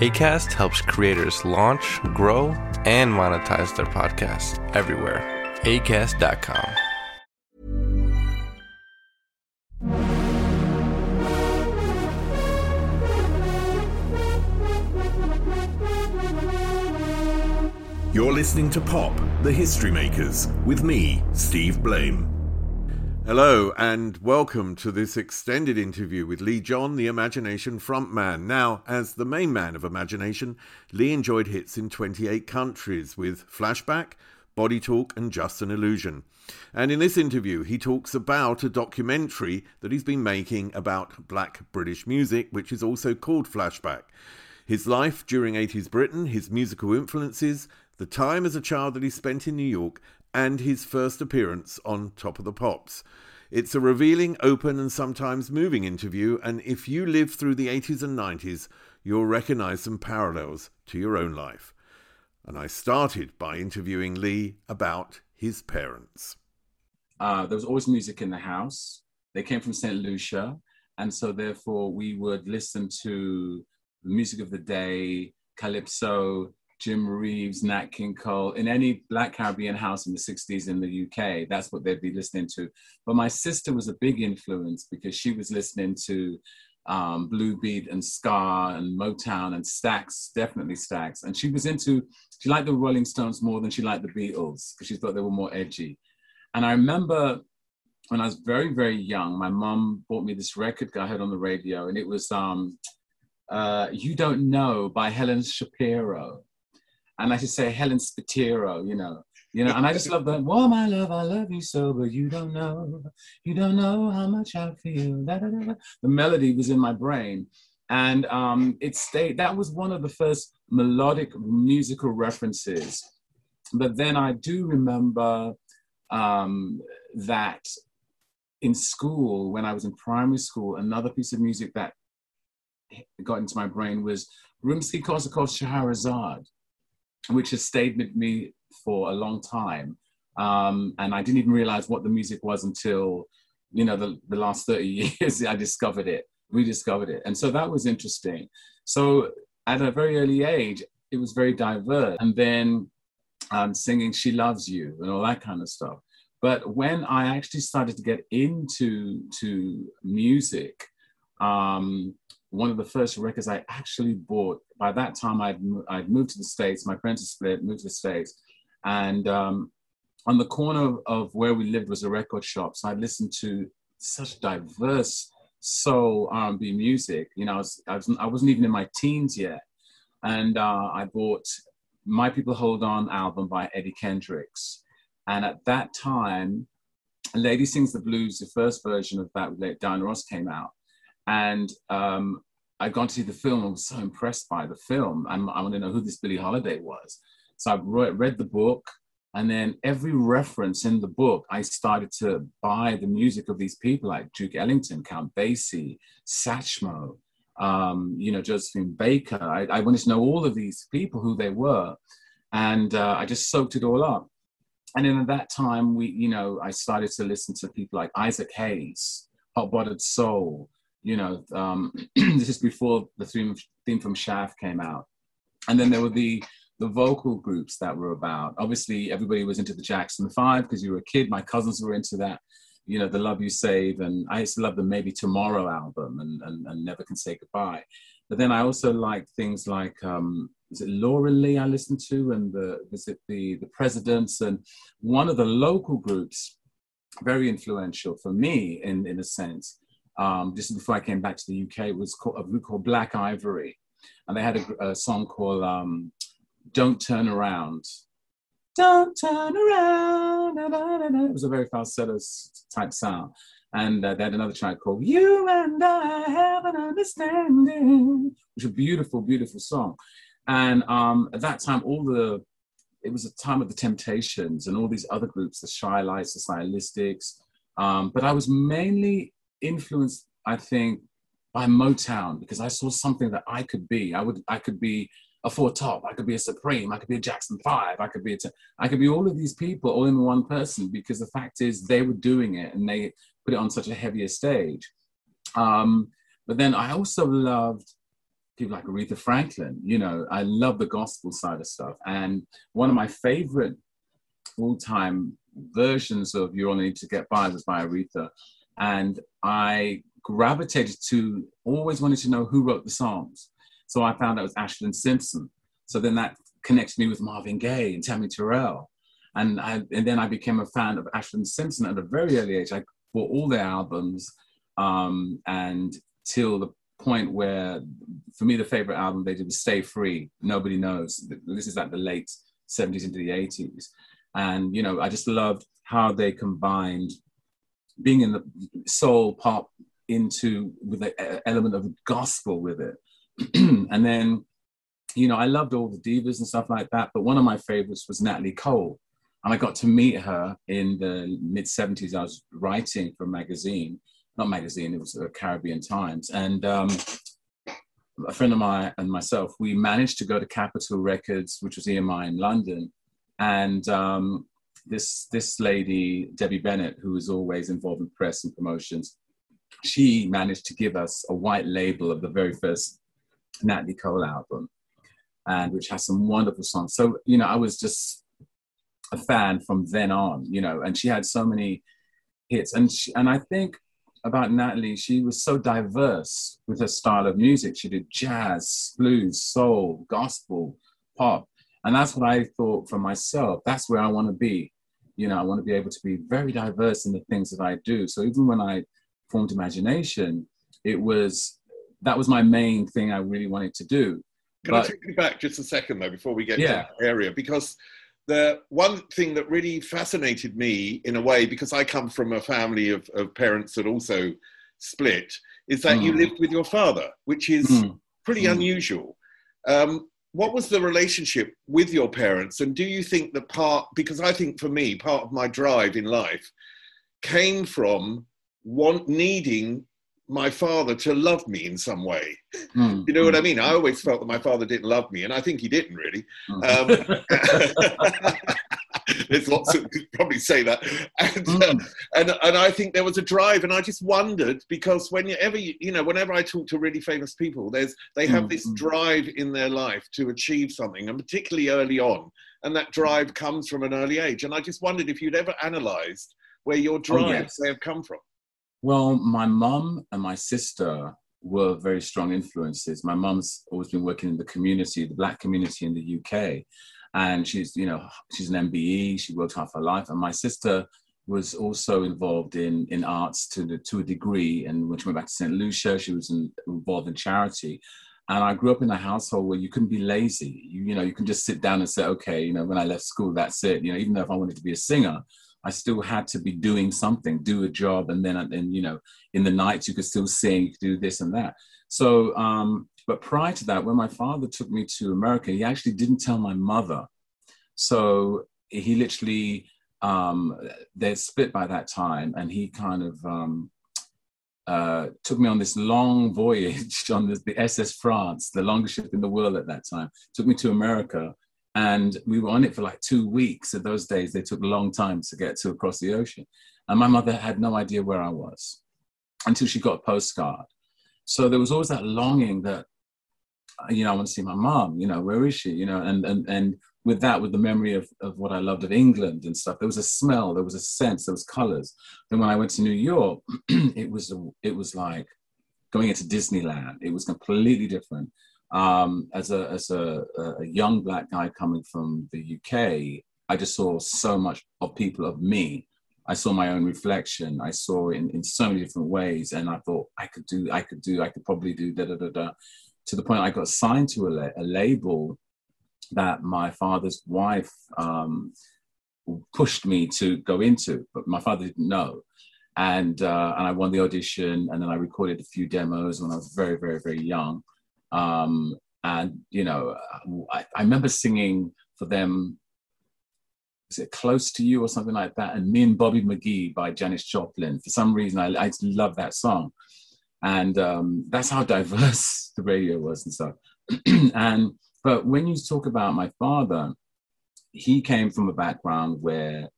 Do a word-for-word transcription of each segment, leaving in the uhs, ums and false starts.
Acast helps creators launch, grow, and monetize their podcasts everywhere. Acast dot com. You're listening to Pop, The History Makers, with me, Steve Blame. Hello, and welcome to this extended interview with Leee John, the Imagination frontman. Now, as the main man of Imagination, Leee enjoyed hits in twenty-eight countries with Flashback, Body Talk, and Just an Illusion. And in this interview, he talks about a documentary that he's been making about black British music, which is also called Flashback. His life during eighties Britain, his musical influences, the time as a child that he spent in New York, and his first appearance on Top of the Pops. It's a revealing, open, and sometimes moving interview, and if you lived through the eighties and nineties, you'll recognise some parallels to your own life. And I started by interviewing Leee about his parents. Uh, there was always music in the house. They came from St Lucia, and so therefore we would listen to the music of the day, calypso, Jim Reeves, Nat King Cole. In any Black Caribbean house in the sixties in the U K, that's what they'd be listening to. But my sister was a big influence because she was listening to um, Blue Beat and Ska and Motown and Stax, definitely Stax. And she was into, she liked the Rolling Stones more than she liked the Beatles because she thought they were more edgy. And I remember when I was very, very young, my mum bought me this record I heard on the radio, and it was um, uh, You Don't Know by Helen Shapiro. And I should say Helen Spitero, you know, you know, and I just love that. Well, my love, I love you so, but you don't know, you don't know how much I feel. Da, da, da, da. The melody was in my brain, and um, it stayed. That was one of the first melodic musical references. But then I do remember um, that in school, when I was in primary school, another piece of music that got into my brain was Rimsky-Korsakov's Scheherazade, which has stayed with me for a long time. Um, and I didn't even realize what the music was until, you know, the, the last thirty years, I discovered it, rediscovered it. And so that was interesting. So at a very early age, it was very diverse. And then um, singing She Loves You and all that kind of stuff. But when I actually started to get into to music, um, one of the first records I actually bought, by that time I'd, I'd moved to the States, my parents had split, moved to the States, and um, on the corner of where we lived was a record shop, so I listened to such diverse soul R and B music, you know, I, was, I, was, I wasn't even in my teens yet, and uh, I bought My People Hold On album by Eddie Kendricks, and at that time, Lady Sings the Blues, the first version of that with Diana Ross came out. And um, I'd gone to see the film and was so impressed by the film. I'm, I want to know who this Billie Holiday was. So I read the book, and then every reference in the book, I started to buy the music of these people like Duke Ellington, Count Basie, Satchmo, um, you know, Josephine Baker. I, I wanted to know all of these people, who they were. And uh, I just soaked it all up. And then at that time, we, you know, I started to listen to people like Isaac Hayes, Hot Buttered Soul, you know, um, this is before the theme, theme from Shaft came out. And then there were the, the vocal groups that were about. Obviously, everybody was into the Jackson Five because you were a kid. My cousins were into that, you know, the Love You Save. And I used to love the Maybe Tomorrow album and, and, and Never Can Say Goodbye. But then I also liked things like, um, is it Laura Lee I listened to, and the was it the the Presidents, and one of the local groups, very influential for me in in a sense. Um, just before I came back to the U K, was called, a group called Black Ivory, and they had a, a song called um, "Don't Turn Around." Don't turn around. Da, da, da, da. It was a very falsetto type sound, and uh, they had another track called "You and I Have an Understanding," which is a beautiful, beautiful song. And um, at that time, all the, it was a time of the Temptations and all these other groups, the Shy Lights, the Stylistics. Um, but I was mainly influenced, I think, by Motown, because I saw something that I could be. I would, I could be a Four Top, I could be a Supreme, I could be a Jackson Five, I could be a, t- I could be all of these people all in one person, because the fact is they were doing it and they put it on such a heavier stage. Um, but then I also loved people like Aretha Franklin. You know, I love the gospel side of stuff. And one of my favorite all-time versions of You Only Need to Get By was by Aretha. And I gravitated to, always wanted to know who wrote the songs. So I found out it was Ashford Simpson. So then that connected me with Marvin Gaye and Tammy Terrell. And, I, and then I became a fan of Ashford Simpson at a very early age. I bought all their albums, um, and till the point where, for me, the favorite album they did was Stay Free, Nobody Knows. This is like the late seventies into the eighties. And, you know, I just loved how they combined being in the soul pop into with the element of gospel with it. And then, you know, I loved all the divas and stuff like that. But one of my favorites was Natalie Cole. And I got to meet her in the mid seventies. I was writing for a magazine. Not magazine, it was the Caribbean Times. And um, a friend of mine and myself, we managed to go to Capitol Records, which was E M I in London. And um, this this lady, Debbie Bennett, who was always involved in press and promotions, she managed to give us a white label of the very first Natalie Cole album, and which has some wonderful songs. So, you know, I was just a fan from then on, you know, and she had so many hits. And she, and I think about Natalie, she was so diverse with her style of music. She did jazz, blues, soul, gospel, pop. And that's what I thought for myself. That's where I want to be. You know, I want to be able to be very diverse in the things that I do. So even when I formed Imagination, it was, that was my main thing I really wanted to do. Can but, I take you back just a second though, before we get yeah. to that area? Because the one thing that really fascinated me in a way, because I come from a family of, of parents that also split, is that mm. you lived with your father, which is mm. pretty mm. unusual. Um, what was the relationship with your parents? And do you think the part, because I think for me, part of my drive in life came from want, needing my father to love me in some way. Mm, you know mm, what I mean? I always felt that my father didn't love me, and I think he didn't really. Mm. Um, there's lots of people probably say that. And, mm. uh, and and I think there was a drive, and I just wondered, because whenever, you, you know, whenever I talk to really famous people, there's they have mm, this mm. drive in their life to achieve something, and particularly early on. And that drive comes from an early age. And I just wondered if you'd ever analysed where your drives oh, yes. have come from. Well, my mum and my sister were very strong influences. My mum's always been working in the community, the black community in the U K. And she's, you know, she's an M B E, she worked half her life. And my sister was also involved in, in arts to the, to a degree. And when she went back to St Lucia, she was in, involved in charity. And I grew up in a household where you couldn't be lazy. You, you know, you can just sit down and say, okay, you know, when I left school, that's it. You know, even though if I wanted to be a singer, I still had to be doing something, do a job. And then, and, you know, in the nights you could still sing, do this and that. So, um, but prior to that, when my father took me to America, he actually didn't tell my mother. So he literally, um, they'd split by that time, and he kind of um, uh, took me on this long voyage on this, the S S France, the longest ship in the world at that time, took me to America. And we were on it for like two weeks. In those days, they took a long time to get to across the ocean. And my mother had no idea where I was until she got a postcard. So there was always that longing that, you know, I want to see my mom, you know, where is she? You know, and and and with that, with the memory of, of what I loved of England and stuff, there was a smell, there was a sense, there was colors. Then when I went to New York, it was a, it was like going into Disneyland. It was completely different. Um, as a as a, a young black guy coming from the U K, I just saw so much of people of me. I saw my own reflection. I saw it in, in so many different ways, and I thought I could do, I could do, I could probably do da da da da. To the point I got signed to a, la- a label that my father's wife um, pushed me to go into, but my father didn't know. And uh, and I won the audition, and then I recorded a few demos when I was very very very young. Um, and, you know, I, I remember singing for them, is it Close to You or something like that? And Me and Bobby McGee by Janis Joplin. For some reason, I, I love that song. And um, that's how diverse the radio was and stuff. And, but when you talk about my father, he came from a background where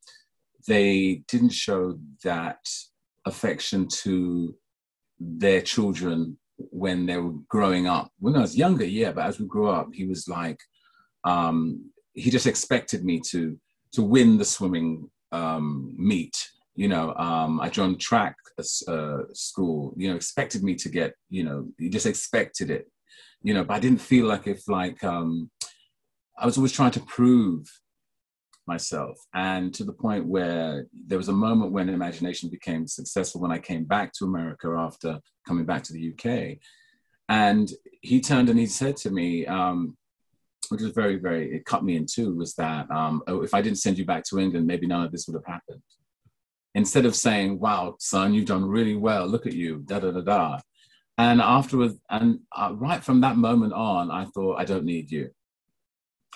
they didn't show that affection to their children when they were growing up. When I was younger, yeah, but as we grew up, he was like, um, he just expected me to to win the swimming um, meet. You know, um, I joined track uh, school, you know, expected me to get, you know, he just expected it, you know, but I didn't feel like if like, um, I was always trying to prove myself. And to the point where there was a moment when Imagination became successful when I came back to America after coming back to the U K. And he turned and he said to me, um, which was very, very, it cut me in two, was that, um, oh, if I didn't send you back to England, maybe none of this would have happened. Instead of saying, wow, son, you've done really well, look at you, da da da da. And afterwards, and uh, right from that moment on, I thought, I don't need you.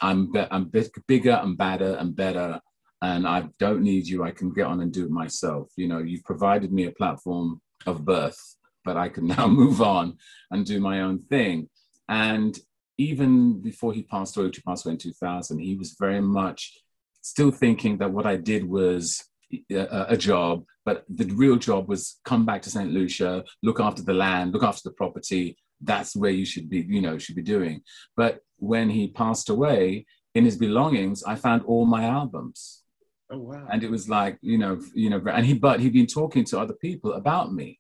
I'm be- I'm big, bigger and badder and better, and I don't need you. I can get on and do it myself. You know, you've provided me a platform of birth, but I can now move on and do my own thing. And even before he passed away, which he passed away in two thousand, he was very much still thinking that what I did was a, a job, but the real job was come back to Saint Lucia, look after the land, look after the property. That's where you should be, you know, should be doing. But when he passed away, in his belongings, I found all my albums. Oh wow! And it was like, you know, you know, and he, but he'd been talking to other people about me.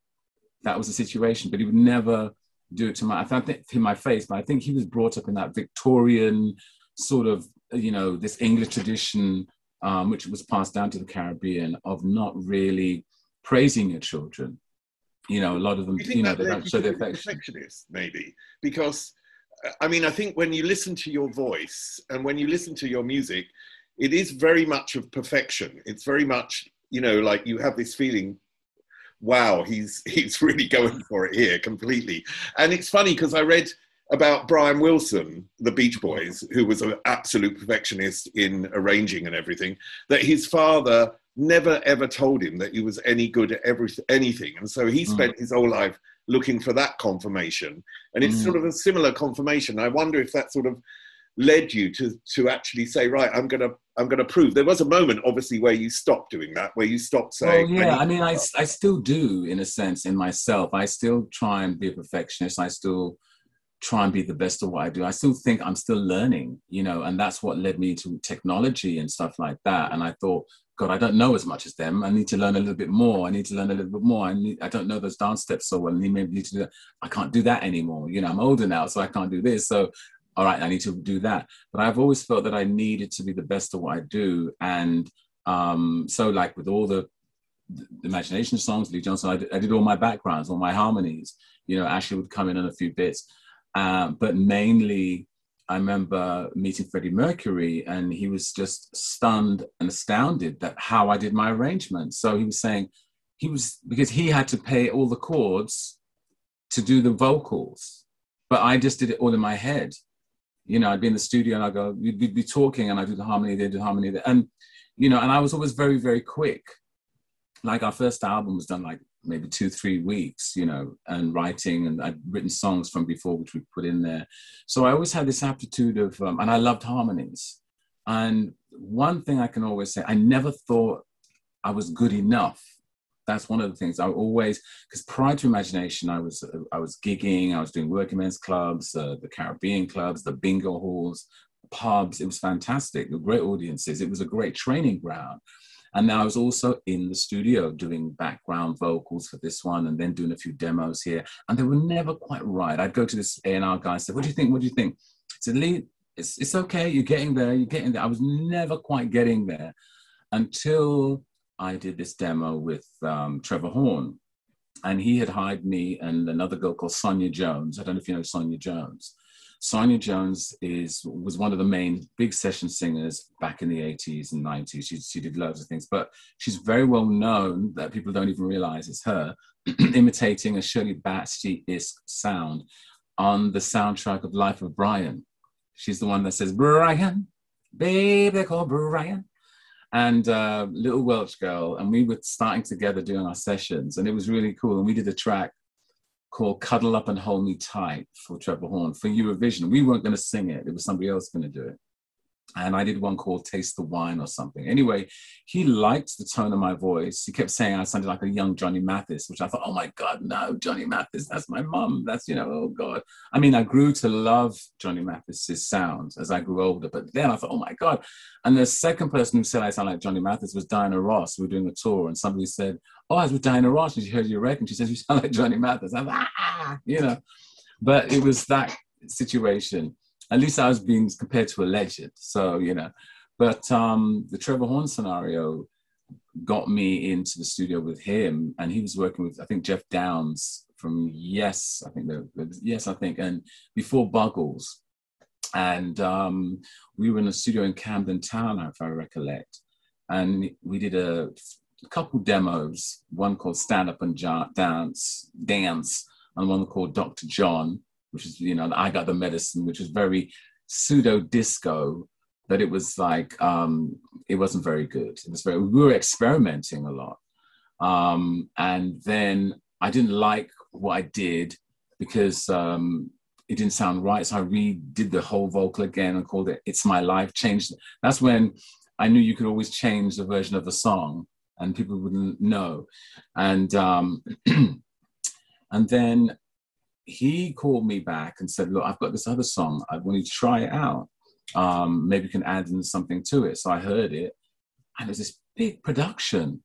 That was the situation, but he would never do it to my, I found it to my face. But I think he was brought up in that Victorian sort of, you know, this English tradition, um, which was passed down to the Caribbean, of not really praising your children. You know, a lot of them, you, think you know, that they don't show their affection. Perfectionist, maybe, because, I mean, I think when you listen to your voice and when you listen to your music, it is very much of perfection. It's very much, you know, like you have this feeling, wow, he's he's really going for it here completely. And it's funny because I read about Brian Wilson, the Beach Boys, who was an absolute perfectionist in arranging and everything, that his father never ever told him that he was any good at everything, anything. And so he spent mm. his whole life looking for that confirmation. And it's mm. sort of a similar confirmation. I wonder if that sort of led you to, to actually say, right, I'm going to, I'm going to prove. There was a moment, obviously, where you stopped doing that, where you stopped saying. Well, yeah, I, I mean, I, I still do, in a sense, in myself. I still try and be a perfectionist. I still try and be the best at what I do. I still think I'm still learning, you know, and that's what led me to technology and stuff like that. And I thought, God, I don't know as much as them. I need to learn a little bit more. I need to learn a little bit more. I need, I don't know those dance steps so well. I maybe need to do that. I can't do that anymore. You know, I'm older now, so I can't do this. So, all right, I need to do that. But I've always felt that I needed to be the best at what I do. And um, so, like with all the, the Imagination songs, Leee John, I did, I did all my backgrounds, all my harmonies. You know, Ashley would come in on a few bits, uh, but mainly. I remember meeting Freddie Mercury, and he was just stunned and astounded that how I did my arrangement. So he was saying he was, because he had to pay all the chords to do the vocals, but I just did it all in my head. You know, I'd be in the studio and I'd go, we'd, we'd be talking and I'd do the harmony there, do the harmony there. And, you know, and I was always very, very quick. Like our first album was done like maybe two, three weeks, you know, and writing, and I'd written songs from before, which we put in there. So I always had this aptitude of, um, and I loved harmonies. And one thing I can always say, I never thought I was good enough. That's one of the things I always, because prior to Imagination, I was uh, I was gigging, I was doing working men's clubs, uh, the Caribbean clubs, the bingo halls, pubs. It was fantastic, great audiences. It was a great training ground. And then I was also in the studio doing background vocals for this one and then doing a few demos here. And they were never quite right. I'd go to this A and R guy and say, what do you think, what do you think? I said, Leee, it's, it's okay, you're getting there, you're getting there. I was never quite getting there until I did this demo with um, Trevor Horn, and he had hired me and another girl called Sonia Jones. I don't know if you know Sonia Jones. Sonia Jones is was one of the main big session singers back in the eighties and nineties. She, she did loads of things, but she's very well known that people don't even realize it's her imitating a Shirley Bassey-esque sound on the soundtrack of Life of Brian. She's the one that says, Brian, baby, they call Brian. And uh, little Welsh girl, and we were starting together doing our sessions, and it was really cool. And we did a track called Cuddle Up and Hold Me Tight for Trevor Horn for Eurovision. We weren't going to sing it. It was somebody else going to do it. And I did one called Taste the Wine or something. Anyway, he liked the tone of my voice. He kept saying I sounded like a young Johnny Mathis, which I thought, oh my God, no, Johnny Mathis, that's my mum. That's, you know, oh God. I mean, I grew to love Johnny Mathis's sound as I grew older, but then I thought, oh my God. And the second person who said I sound like Johnny Mathis was Diana Ross. We were doing a tour and somebody said, oh, I was with Diana Ross and she heard your record and she says, you sound like Johnny Mathis. I'm like, ah, you know. But it was that situation. At least I was being compared to a legend. So, you know, but um, the Trevor Horn scenario got me into the studio with him, and he was working with, I think, Jeff Downs from Yes, I think, Yes, I think, and before Buggles. And um, we were in a studio in Camden Town, if I recollect. And we did a, a couple demos, one called Stand Up and J- Dance, Dance, and one called Doctor John, which is, you know, I Got the Medicine, which was very pseudo-disco, but it was like, um, it wasn't very good. It was very, we were experimenting a lot. Um, and then I didn't like what I did because um, it didn't sound right. So I redid the whole vocal again and called it It's My Life, changed. That's when I knew you could always change the version of the song and people wouldn't know. And um, and then he called me back and said, look, I've got this other song. I want you to try it out. Um, maybe you can add in something to it. So I heard it, and it was this big production.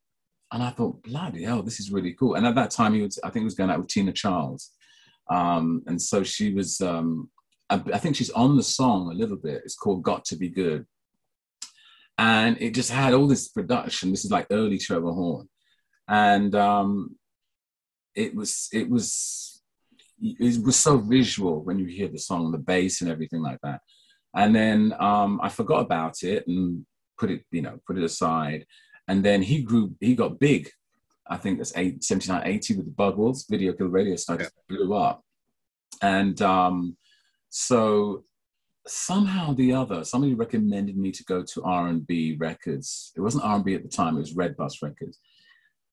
And I thought, bloody hell, this is really cool. And at that time, he was, I think he was going out with Tina Charles. Um, and so she was, um, I, I think she's on the song a little bit. It's called Got to Be Good. And it just had all this production. This is like early Trevor Horn. And um, it was, it was, it was so visual when you hear the song, the bass and everything like that. And then um, I forgot about it and put it, you know, put it aside. And then he grew, he got big. I think that's seventy-nine, eighty with the Buggles, Video Kill Radio started, yeah. Blew up. And um, so somehow or the other, somebody recommended me to go to R and B Records. It wasn't R and B at the time, it was Red Bus Records.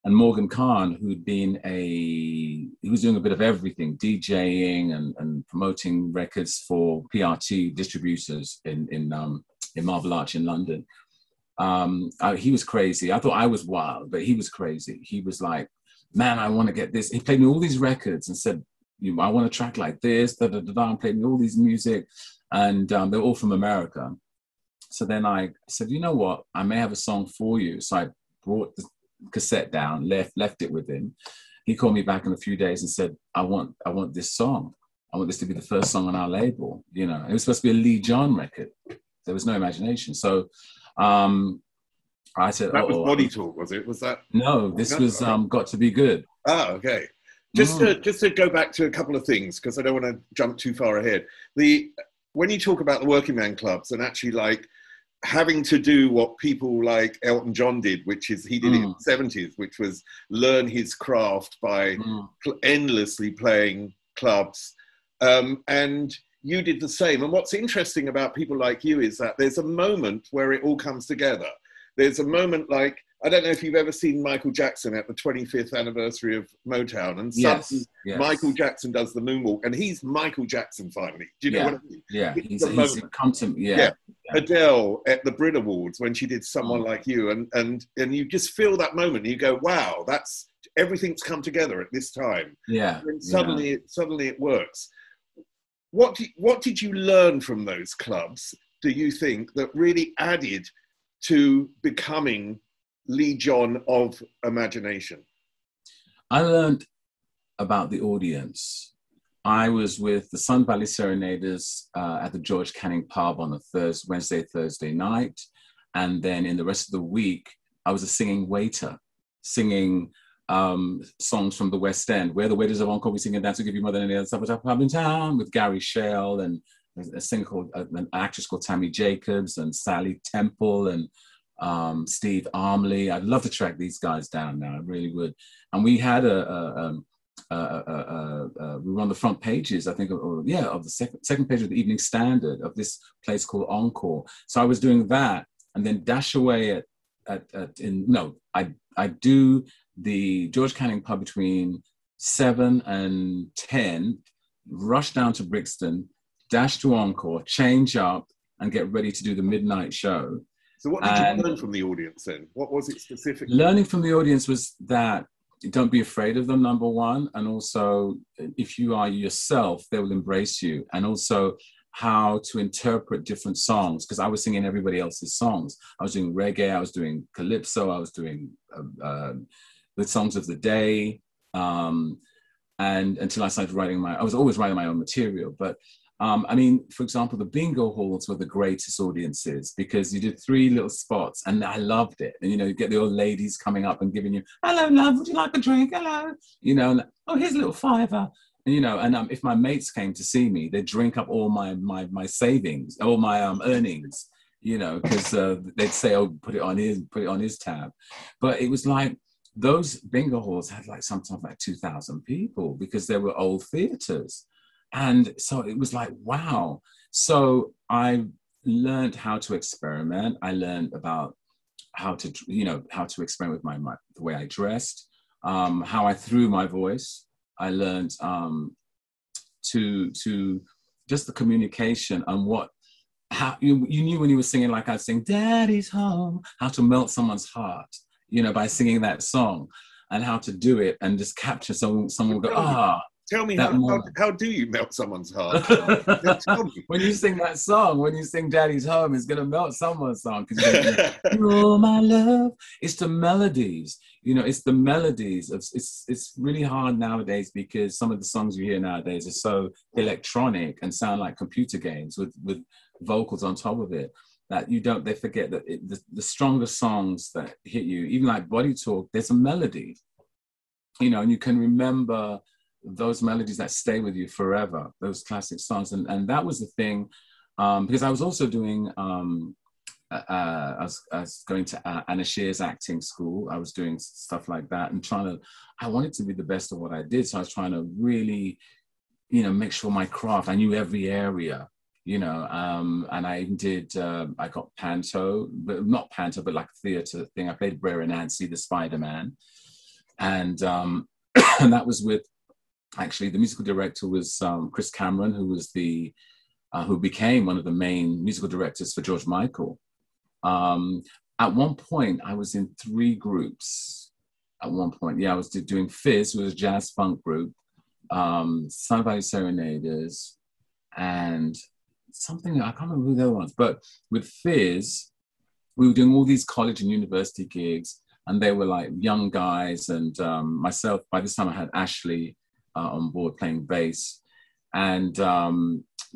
And Morgan Khan, who'd been a, he was doing a bit of everything, DJing and, and promoting records for P R T distributors in in, um, in Marble Arch in London. Um, I, he was crazy. I thought I was wild, but he was crazy. He was like, man, I want to get this. He played me all these records and said, you know, I want a track like this, da da da da, and played me all these music. And um, they're all from America. So then I said, you know what? I may have a song for you. So I brought the cassette down, left left it with him. He called me back in a few days and said, I want I want this song. I want this to be the first song on our label. You know, it was supposed to be a Leee John record. There was no Imagination. So um I said, that was Body Talk, was it? Was that? No, this was um Got to Be Good. Oh, okay. Just to just to go back to a couple of things, because I don't want to jump too far ahead. The when you talk about the working man clubs and actually like having to do what people like Elton John did, which is he did mm. it in the seventies, which was learn his craft by mm. pl- endlessly playing clubs. Um, and you did the same. And what's interesting about people like you is that there's a moment where it all comes together. There's a moment like, I don't know if you've ever seen Michael Jackson at the twenty-fifth anniversary of Motown, and yes, suddenly yes. Michael Jackson does the moonwalk, and he's Michael Jackson finally. Do you know yeah, what I mean? Yeah, it's he's, he's a content, yeah. yeah. Adele at the Brit Awards when she did Someone oh. Like You, and, and, and you just feel that moment, and you go, wow, that's, everything's come together at this time. Yeah. And suddenly, yeah. It, suddenly it works. What did, what did you learn from those clubs, do you think, that really added to becoming Leee John of Imagination? I learned about the audience. I was with the Sun Valley Serenaders uh, at the George Canning Pub on a Thursday, Wednesday, Thursday night. And then in the rest of the week, I was a singing waiter, singing um, songs from the West End. We're the waiters of Encore, we sing and dance, we give you more than any other stuff at our pub in town, with Gary Shell and a singer called, an actress called Tammy Jacobs and Sally Temple and Um, Steve Armley. I'd love to track these guys down now, I really would. And we had a, a, a, a, a, a we were on the front pages, I think, or, yeah, of the second, second page of the Evening Standard, of this place called Encore. So I was doing that, and then dash away at, at, at in, no, I, I do the George Canning Pub between seven and ten, rush down to Brixton, dash to Encore, change up, and get ready to do the midnight show. So what did and you learn from the audience then? What was it specifically? Learning from the audience was that don't be afraid of them, number one. And also, if you are yourself, they will embrace you. And also how to interpret different songs, because I was singing everybody else's songs. I was doing reggae, I was doing calypso, I was doing uh, uh, the songs of the day. Um, and until I started writing my, I was always writing my own material, but Um, I mean, for example, the bingo halls were the greatest audiences because you did three little spots and I loved it. And, you know, you get the old ladies coming up and giving you, hello, love, would you like a drink? Hello. You know, and, oh, here's a little fiver. And, you know, and um, if my mates came to see me, they'd drink up all my my, my savings, all my um, earnings, you know, because uh, they'd say, oh, put it on his, put it on his tab. But it was like those bingo halls had like sometimes like two thousand people because they were old theatres. And so it was like, wow. So I learned how to experiment. I learned about how to, you know, how to experiment with my, my the way I dressed, um, how I threw my voice. I learned um, to to just the communication and what, how you, you knew when you were singing, like I'd sing, Daddy's Home, how to melt someone's heart, you know, by singing that song and how to do it and just capture someone, someone will go, ah. Tell me, how, how, how do you melt someone's heart? Tell me. When you sing that song, when you sing Daddy's Home, it's going to melt someone's song. Oh, my love. It's the melodies. You know, it's the melodies. Of, it's, it's really hard nowadays because some of the songs you hear nowadays are so electronic and sound like computer games with, with vocals on top of it that you don't, they forget that it, the, the strongest songs that hit you, even like Body Talk, there's a melody. You know, and you can remember those melodies that stay with you forever, those classic songs. And, and that was the thing, um, because I was also doing, um, uh, I, was, I was going to uh, Anna Shear's acting school. I was doing stuff like that and trying to, I wanted to be the best of what I did. So I was trying to really, you know, make sure my craft, I knew every area, you know, um, and I even did, uh, I got panto, but not panto, but like theater thing. I played Brer Nancy, the Spider-Man. And, um, and that was with, actually, the musical director was um, Chris Cameron, who was the uh, who became one of the main musical directors for George Michael. Um, at one point, I was in three groups. At one point, yeah, I was doing Fizz, who was a jazz funk group, um, Sun Valley Serenaders, and something I can't remember who the other ones. But with Fizz, we were doing all these college and university gigs, and they were like young guys, and um, myself. By this time, I had Ashley Uh, on board playing bass, and um,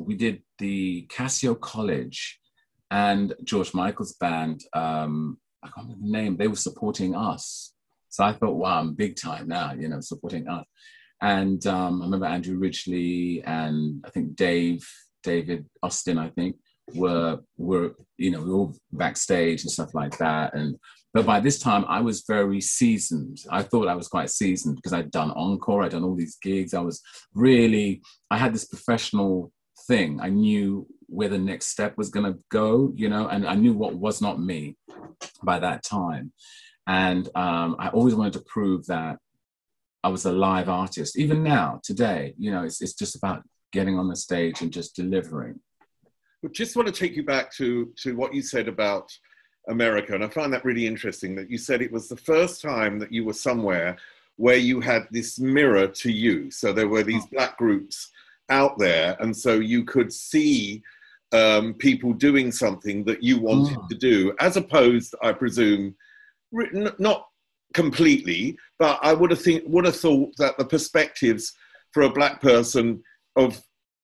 we did the Casio College, and George Michael's band, um, I can't remember the name, they were supporting us. So I thought, wow, I'm big time now, you know, supporting us. And um, I remember Andrew Ridgely and I think Dave, David Austin, I think, were, were you know, we were all backstage and stuff like that. And But by this time, I was very seasoned. I thought I was quite seasoned because I'd done Encore, I'd done all these gigs. I was really, I had this professional thing. I knew where the next step was going to go, you know, and I knew what was not me by that time. And um, I always wanted to prove that I was a live artist. Even now, today, you know, it's it's just about getting on the stage and just delivering. Well, just want to take you back to to what you said about America, and I find that really interesting that you said it was the first time that you were somewhere where you had this mirror to you. So there were these black groups out there, and so you could see um, people doing something that you wanted oh. to do, as opposed, I presume, not completely, but I would have think would have thought that the perspectives for a black person of,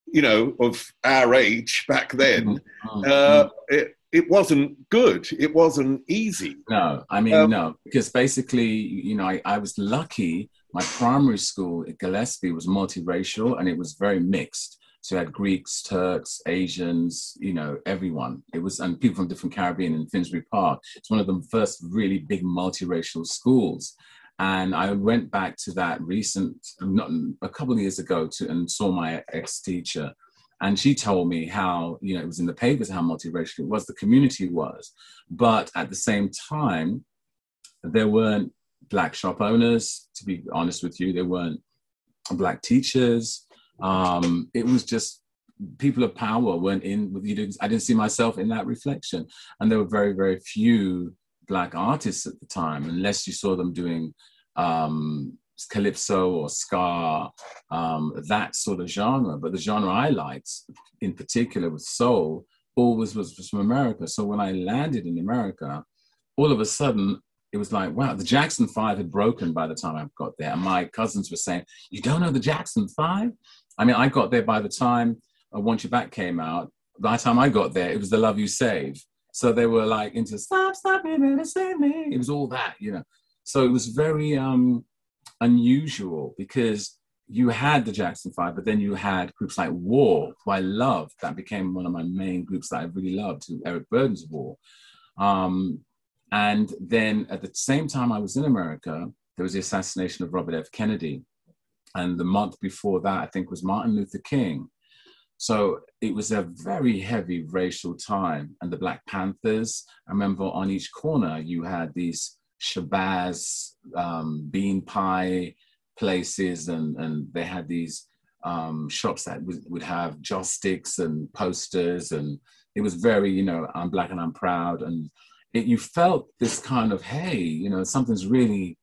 you know, of our age back then, mm-hmm. uh, it, it wasn't good. It wasn't easy. No, I mean, um, no, because basically, you know, I, I was lucky. My primary school at Gillespie was multiracial, and it was very mixed. So you had Greeks, Turks, Asians, you know, everyone. It was, and people from different Caribbean in Finsbury Park. It's one of the first really big multiracial schools. And I went back to that recent, not a couple of years ago, to and saw my ex-teacher. And she told me how, you know, it was in the papers how multiracial it was, the community was. But at the same time, there weren't black shop owners, to be honest with you. There weren't black teachers. Um, it was just people of power weren't in with you. Didn't, I didn't see myself in that reflection. And there were very, very few black artists at the time, unless you saw them doing um, calypso or ska, um, that sort of genre. But the genre I liked in particular was soul, always was from America. So when I landed in America, all of a sudden, it was like, wow, the Jackson Five had broken by the time I got there. And my cousins were saying, you don't know the Jackson Five? I mean, I got there by the time uh, Once You're Back came out. By the time I got there, it was the Love You Save. So they were like into stop, stop, you better save me. It was all that, you know. So it was very um, unusual because you had the Jackson Five, but then you had groups like War, who I loved. That became one of my main groups that I really loved, Eric Burden's War. Um, And then at the same time I was in America, there was the assassination of Robert F. Kennedy. And the month before that, I think, was Martin Luther King. So it was a very heavy racial time. And the Black Panthers, I remember on each corner, you had these Shabazz um, bean pie places. And, and they had these um, shops that w- would have joss sticks and posters. And it was very, you know, I'm black and I'm proud. And It, you felt this kind of, hey, you know, something's really,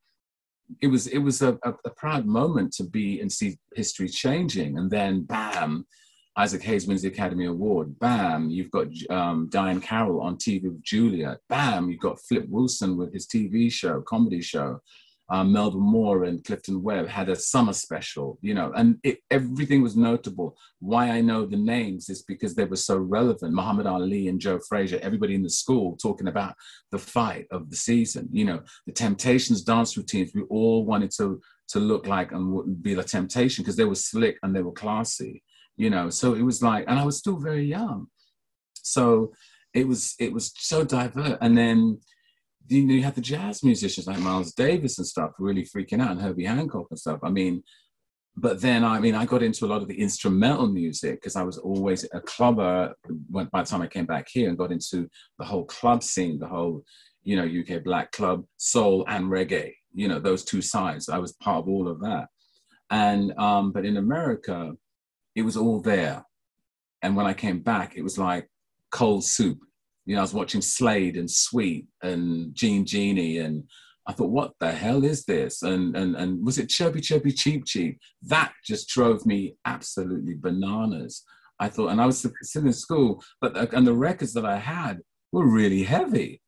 it was it was a, a, a proud moment to be and see history changing. And then, bam, Isaac Hayes wins the Academy Award. Bam, you've got um, Diane Carroll on T V with Julia. Bam, you've got Flip Wilson with his T V show, comedy show. Um, Melvin Moore and Clifton Webb had a summer special, you know, and it, everything was notable. Why I know the names is because they were so relevant. Muhammad Ali and Joe Frazier, everybody in the school talking about the fight of the season, you know, the Temptations dance routines. We all wanted to to look like and wouldn't be the Temptation because they were slick and they were classy, you know. So it was like, and I was still very young. So it was it was so diverse. And then you know, you had the jazz musicians like Miles Davis and stuff really freaking out, and Herbie Hancock and stuff. I mean, but then, I mean, I got into a lot of the instrumental music because I was always a clubber when, by the time I came back here and got into the whole club scene, the whole, you know, U K black club, soul and reggae, you know, those two sides. I was part of all of that. And, um, but in America, it was all there. And when I came back, it was like cold soup. You know, I was watching Slade and Sweet and Gene Genie, and I thought, what the hell is this? And and and was it Chirpy Chirpy Cheep Cheep? That just drove me absolutely bananas. I thought, and I was sitting in school, but and the records that I had were really heavy.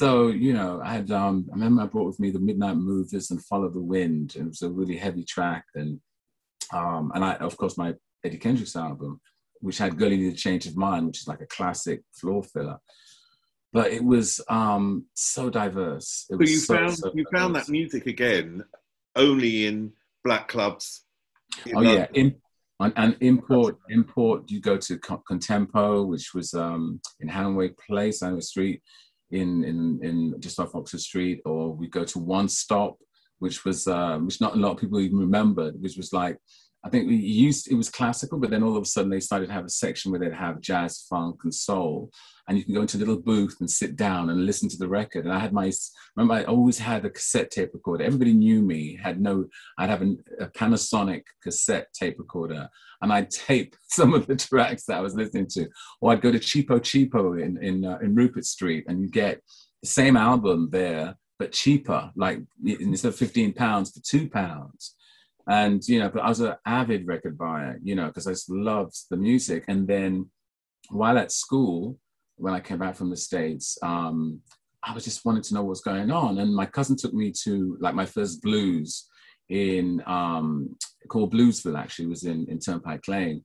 So, you know, I had, um, I remember I brought with me the Midnight Movers and Follow the Wind. And it was a really heavy track. And, um, and I, of course, my Eddie Kendricks album, which had Girl You Need a Change of Mind, which is like a classic floor filler. But it was um, so diverse. It was so you found so you diverse. found that music again only in black clubs. In oh London. yeah, in, and, and import import. You go to Contempo, which was um, in Hanway Place, Hanway Street. in in, in just off Oxford Street, or we go to One Stop, which was uh, which not a lot of people even remembered, which was like, I think we used, it was classical, but then all of a sudden they started to have a section where they'd have jazz, funk, and soul. And you can go into a little booth and sit down and listen to the record. And I had my, remember I always had a cassette tape recorder. Everybody knew me, had no, I'd have an, a Panasonic cassette tape recorder. And I'd tape some of the tracks that I was listening to. Or I'd go to Cheapo Cheapo in, in, uh, in Rupert Street, and you get the same album there, but cheaper. Like instead of fifteen pounds for two pounds. And, you know, but I was an avid record buyer, you know, because I just loved the music. And then while at school, when I came back from the States, um, I was just wanted to know what was going on. And my cousin took me to like my first blues in, um, called Bluesville, actually, was in, in Turnpike Lane.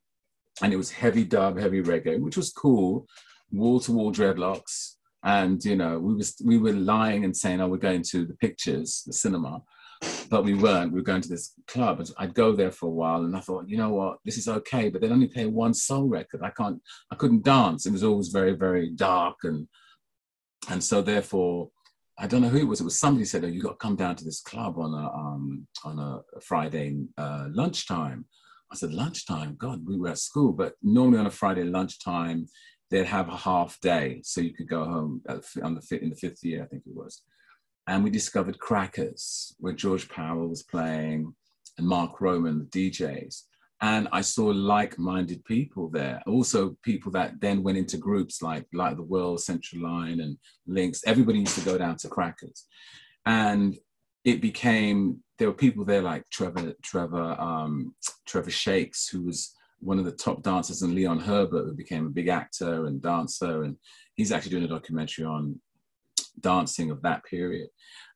And it was heavy dub, heavy reggae, which was cool. Wall to wall dreadlocks. And, you know, we was, we were lying and saying, oh, we're going to the pictures, the cinema. But we weren't, we were going to this club, and I'd go there for a while, and I thought, you know what, this is okay, but they'd only play one soul record. I can't, I couldn't dance. It was always very, very dark. And and so therefore, I don't know who it was. It was somebody said, oh, you got to come down to this club on a, um, on a Friday uh, lunchtime. I said, lunchtime? God, we were at school, but normally on a Friday lunchtime, they'd have a half day. So you could go home at, on the, in the fifth year, I think it was. And we discovered Crackers, where George Powell was playing, and Mark Roman, the D Js. And I saw like-minded people there. Also people that then went into groups like like the World, Central Line, and Lynx. Everybody used to go down to Crackers. And it became, there were people there like Trevor, Trevor, um, Trevor Shakes, who was one of the top dancers, and Leon Herbert, who became a big actor and dancer. And he's actually doing a documentary on dancing of that period.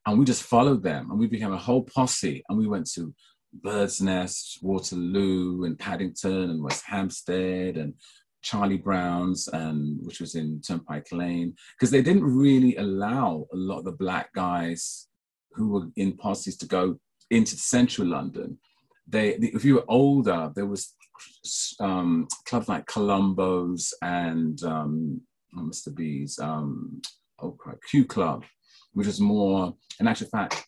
And we just followed them, and we became a whole posse, and we went to Bird's Nest, Waterloo, and Paddington, and West Hampstead, and Charlie Brown's, and which was in Turnpike Lane, because they didn't really allow a lot of the black guys who were in posses to go into central London. They, if you were older, there was um, clubs like Columbo's and um, Mister B's, um, Oh, Q Club, which is more, in actual fact,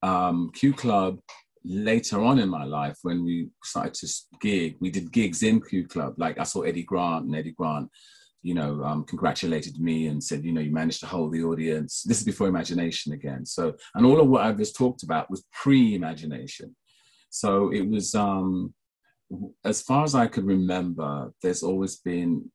um, Q Club, later on in my life, when we started to gig, we did gigs in Q Club. Like I saw Eddie Grant, and Eddie Grant, you know, um, congratulated me and said, you know, you managed to hold the audience. This is before Imagination again. So, and all of what I've just talked about was pre-Imagination. So it was, um, as far as I could remember, there's always been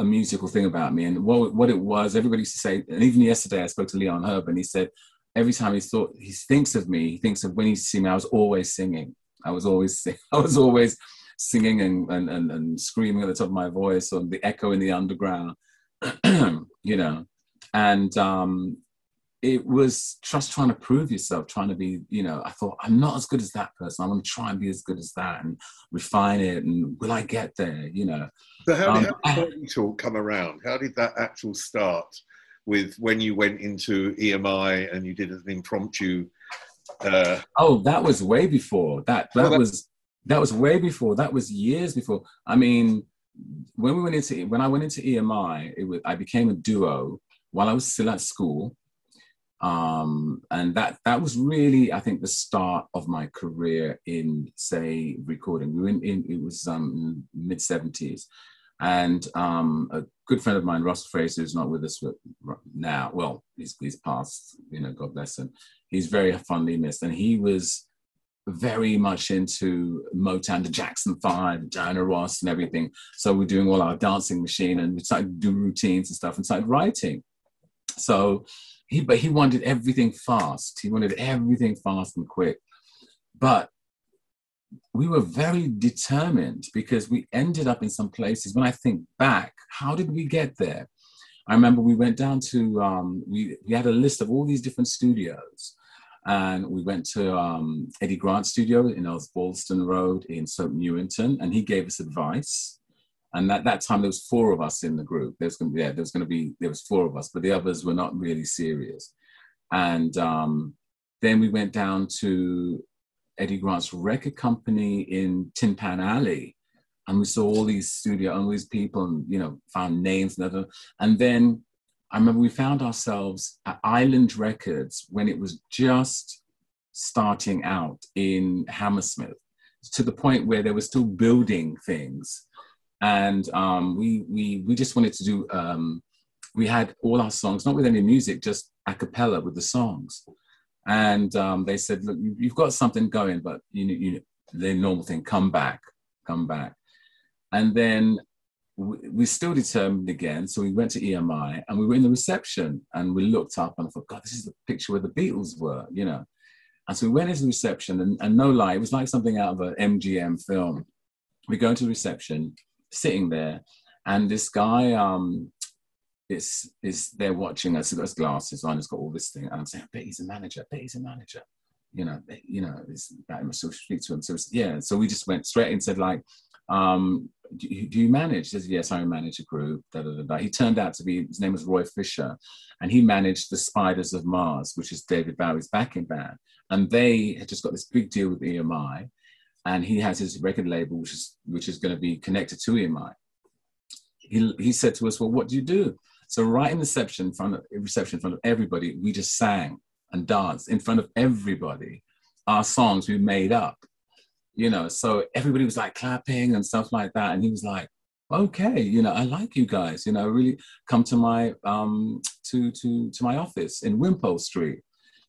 a musical thing about me. And what, what it was, everybody used to say, and even yesterday I spoke to Leon Herb, and he said, every time he thought, he thinks of me, he thinks of when he sees me, I was always singing. I was always, sing- I was always singing and, and, and, and screaming at the top of my voice, or the echo in the underground, you know. And um, it was just trying to prove yourself, trying to be, you know, I thought, I'm not as good as that person. I want to try and be as good as that and refine it. And will I get there, you know? So how did, um, how did Body Talk come around? How did that actual start with when you went into E M I and you did an impromptu? Uh... Oh, that was way before that. That, oh, that was that was way before. That was years before. I mean, when we went into when I went into E M I, it was, I became a duo while I was still at school, um, and that that was really, I think, the start of my career in, say, recording. We were in, in it was um, mid seventies. And um, a good friend of mine, Russell Fraser, who's not with us now, well, he's, he's passed, you know, God bless him. He's very fondly missed. And he was very much into Motown, the Jackson Five, Diana Ross and everything. So we're doing all our dancing machine, and we started doing routines and stuff, and started writing. So he, but he wanted everything fast. He wanted everything fast and quick. But we were very determined, because we ended up in some places. When I think back, how did we get there? I remember we went down to, um, we, we had a list of all these different studios, and we went to um, Eddie Grant's studio in Osbaldeston Road in Soap Newington, and he gave us advice. And at that time, there was four of us in the group. There's going to be, yeah, there was going to be, there was four of us, but the others were not really serious. And um, then we went down to Eddie Grant's record company in Tin Pan Alley, and we saw all these studio, all these people, and, you know, found names and other. And then I remember we found ourselves at Island Records when it was just starting out in Hammersmith, to the point where they were still building things. And um, we, we, we just wanted to do, um, we had all our songs, not with any music, just a cappella with the songs. And um, they said, look, you've got something going, but you know, you know, the normal thing, come back, come back. And then we, we still determined again. So we went to E M I and we were in the reception and we looked up and I thought, God, this is the picture where the Beatles were, you know. And so we went into the reception and, and no lie, it was like something out of an M G M film. We go to the reception, sitting there, and this guy um, is, is there watching us. He's got his glasses on, he's got all this thing. And I'm saying, I bet he's a manager, I bet he's a manager. You know, you know, it's that must speak to him. So yeah, so we just went straight and said like, um, do, do you manage? He said, yes, I manage a group, da, da, da, da. He turned out to be, his name was Roy Fisher, and he managed the Spiders of Mars, which is David Bowie's backing band. And they had just got this big deal with E M I, and he has his record label, which is which is going to be connected to E M I. He he said to us, well, what do you do? So right in the reception, in front of, reception in front of everybody, we just sang and danced in front of everybody. Our songs we made up, you know. So everybody was like clapping and stuff like that, and he was like, okay, you know, I like you guys, you know, really come to my um to to to my office in Wimpole Street.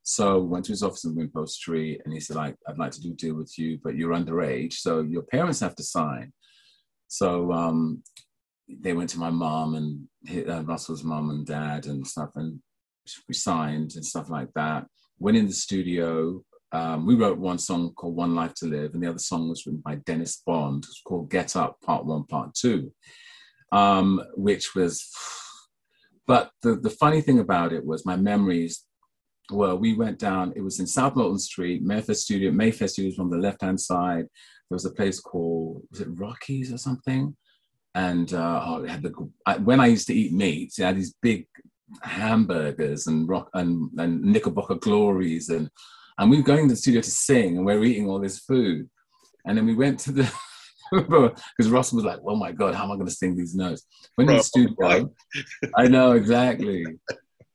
So we went to his office in Wimpole Street and he said, like, I'd like to do a deal with you, but you're underage, so your parents have to sign. So um, they went to my mom and his, uh, Russell's mom and dad and stuff, and we signed and stuff like that. Went in the studio. Um, we wrote one song called One Life to Live, and the other song was written by Dennis Bond. It was called Get Up, Part One, Part Two, um, which was... But the, the funny thing about it was my memories... Well, we went down, it was in South Molton Street, Mayfair Studio, Mayfair Studios on the left-hand side. There was a place called, was it Rockies or something? And uh, oh, it had the, I, when I used to eat meat, it had these big hamburgers and rock and, and Knickerbocker Glories. And, and we were going to the studio to sing and we were eating all this food. And then we went to the, because Russell was like, oh my God, how am I going to sing these notes? Went in the studio. I know, exactly.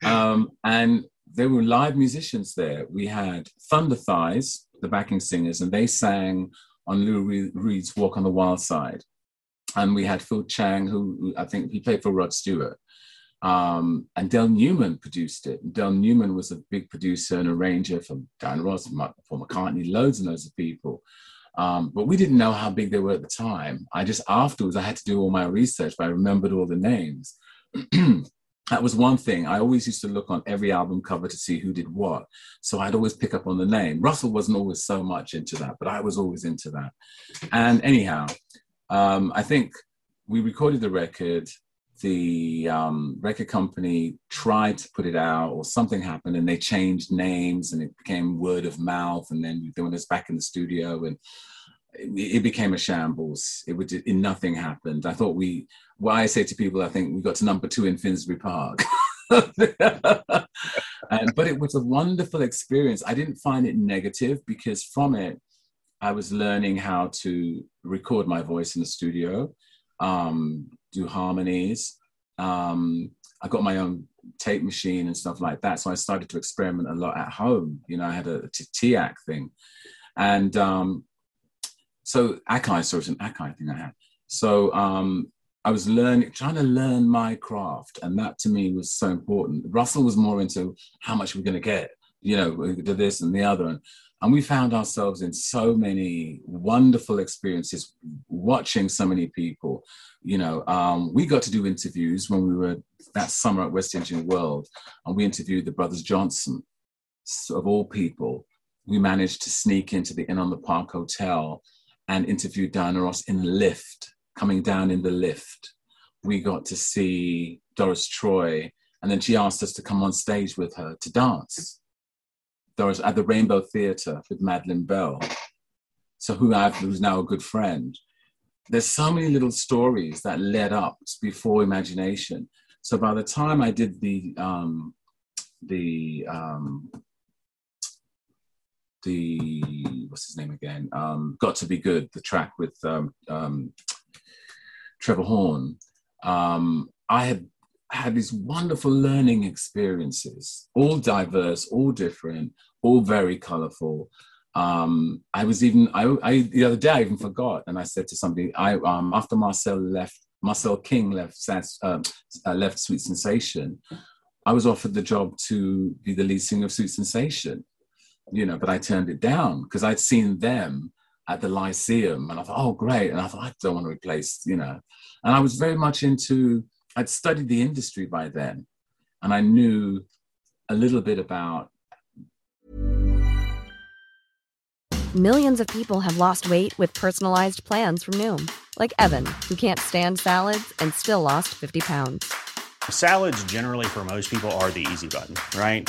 Um, and... There were live musicians there. We had Thunder Thighs, the backing singers, and they sang on Lou Reed's Walk on the Wild Side. And we had Phil Chang, who I think he played for Rod Stewart. Um, and Del Newman produced it. Del Newman was a big producer and arranger for Diana Ross, for McCartney, loads and loads of people. Um, but we didn't know how big they were at the time. I just, afterwards, I had to do all my research, but I remembered all the names. That was one thing. I always used to look on every album cover to see who did what. So I'd always pick up on the name. Russell wasn't always so much into that, but I was always into that. And anyhow, um, I think we recorded the record. The um, record company tried to put it out or something happened and they changed names and it became word of mouth. And then they went us back in the studio and it became a shambles. It would, it, nothing happened. I thought we, what I say to people, I think we got to number two in Finsbury Park. and, but it was a wonderful experience. I didn't find it negative because from it, I was learning how to record my voice in the studio, um, do harmonies. Um, I got my own tape machine and stuff like that. So I started to experiment a lot at home. You know, I had a T I A C thing. And, um, So Akai, so it's an Akai thing I had. So um, I was learning, trying to learn my craft. And that to me was so important. Russell was more into how much we're going to get, you know, to this and the other. And, and we found ourselves in so many wonderful experiences, watching so many people, you know. Um, we got to do interviews when we were that summer at West Indian World. And we interviewed the brothers Johnson, of all people. We managed to sneak into the Inn on the Park Hotel and interviewed Diana Ross in the lift, coming down in the lift. We got to see Doris Troy, and then she asked us to come on stage with her to dance. Doris at the Rainbow Theatre with Madeleine Bell, so who I've, who's now a good friend. There's so many little stories that led up before Imagination. So by the time I did the, um, the, um, the, what's his name again? Um, Got To Be Good, the track with um, um, Trevor Horn. Um, I had had these wonderful learning experiences, all diverse, all different, all very colorful. Um, I was even, I, I, the other day I even forgot, and I said to somebody, I, um, after Marcel left, Marcel King left, uh, left Sweet Sensation, I was offered the job to be the lead singer of Sweet Sensation, you know, but I turned it down because I'd seen them at the Lyceum, and I thought, oh, great. And I thought, I don't want to replace, you know, and I was very much into, I'd studied the industry by then, and I knew a little bit about. Millions of people have lost weight with personalized plans from Noom, like Evan, who can't stand salads and still lost fifty pounds. Salads generally for most people are the easy button, right?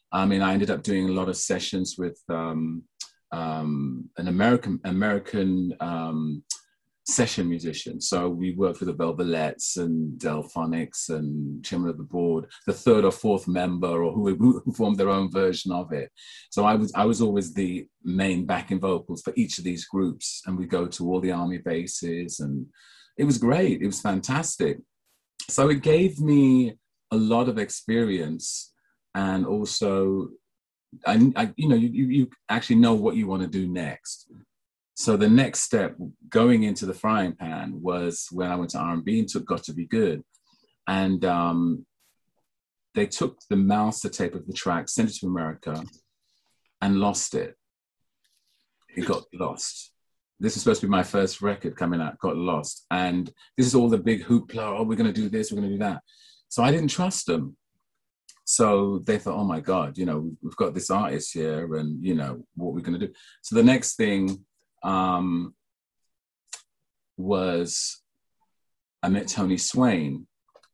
I mean, I ended up doing a lot of sessions with um, um, an American American um, session musician. So we worked with the Velvelettes and Delphonics and Children of the Board, the third or fourth member, or who, who formed their own version of it. So I was I was always the main backing vocals for each of these groups, and we go to all the army bases, and it was great. It was fantastic. So it gave me a lot of experience, and also, I, I, you know, you, you actually know what you want to do next. So the next step, going into the frying pan, was when I went to R and B and took "Got to Be Good," and um, they took the master tape of the track, sent it to America, and lost it. It got lost. This is supposed to be my first record coming out. Got lost, and this is all the big hoopla. Oh, we're going to do this. We're going to do that. So I didn't trust them. So they thought, oh my God, you know, we've got this artist here, and you know, what we're going to do. So the next thing um, was I met Tony Swain,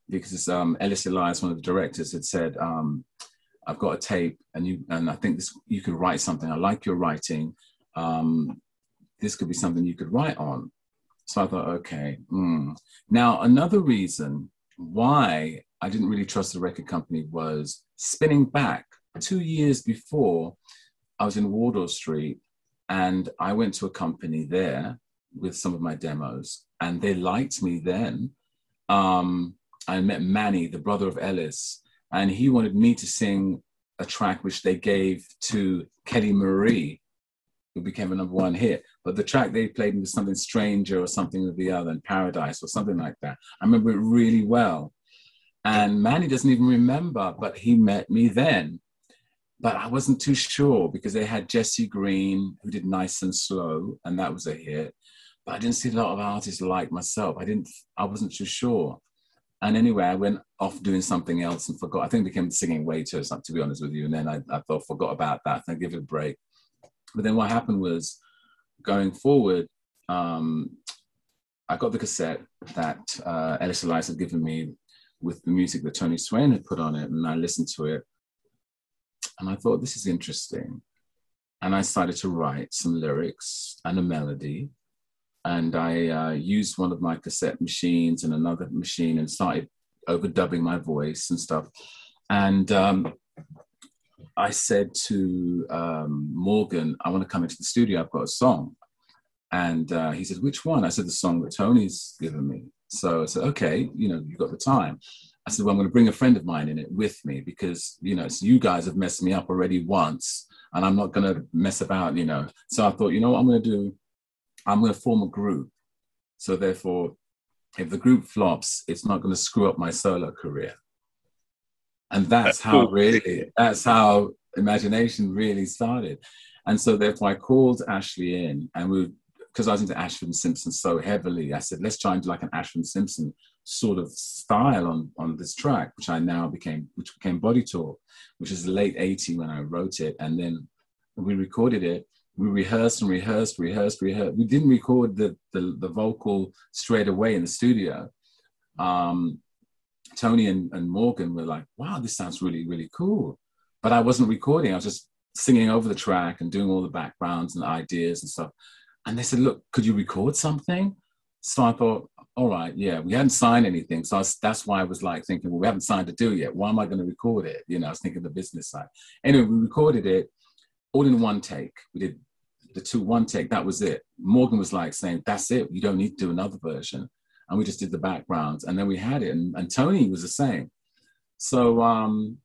because um, Ellis Elias, one of the directors, had said, um, I've got a tape, and you, and I think this, you could write something. I like your writing. Um, this could be something you could write on. So I thought, okay. Mm. Now, another reason why I didn't really trust the record company was spinning back two years before. I was in Wardour Street, and I went to a company there with some of my demos, and they liked me then. Um, I met Manny, the brother of Ellis, and he wanted me to sing a track which they gave to Kelly Marie, who became a number one hit. But the track they played was something Stranger or something or the other, and Paradise or something like that. I remember it really well. And Manny doesn't even remember, but he met me then. But I wasn't too sure, because they had Jesse Green, who did Nice and Slow, and that was a hit. But I didn't see a lot of artists like myself. I didn't, I wasn't too sure. And anyway, I went off doing something else and forgot. I think I became the singing waiter or something, to be honest with you. And then I, I thought, forgot about that. Then give it a break. But then what happened was, going forward, um, I got the cassette that uh, Ellis Elias had given me with the music that Tony Swain had put on it, and I listened to it, and I thought, this is interesting. And I started to write some lyrics and a melody, and I uh, used one of my cassette machines and another machine and started overdubbing my voice and stuff. And um, I said to um, Morgan, I want to come into the studio, I've got a song. And uh, he said, which one? I said, the song that Tony's given me. So I said, okay, you know, you've got the time. I said, well, I'm going to bring a friend of mine in it with me, because, you know, it's, you guys have messed me up already once, and I'm not going to mess about, you know. So I thought, you know what I'm going to do? I'm going to form a group. So therefore, if the group flops, it's not going to screw up my solo career. And that's, that's how cool. really, that's how Imagination really started. And so therefore I called Ashley in, and we, because I was into Ashford Simpson so heavily, I said, let's try and do like an Ashford Simpson sort of style on, on this track, which I now became, which became Body Talk, which is late eighties when I wrote it. And then we recorded it. We rehearsed and rehearsed, rehearsed, rehearsed. We didn't record the, the, the vocal straight away in the studio. Um, Tony and, and Morgan were like, wow, this sounds really, really cool. But I wasn't recording. I was just singing over the track and doing all the backgrounds and ideas and stuff. And they said, look, could you record something? So I thought, all right, yeah, we hadn't signed anything. So I was, that's why I was like thinking, well, we haven't signed a deal yet. Why am I going to record it? You know, I was thinking the business side. Anyway, we recorded it all in one take. We did the two, one take. That was it. Morgan was like saying, that's it. You don't need to do another version. And we just did the backgrounds, and then we had it. And, and Tony was the same. So um,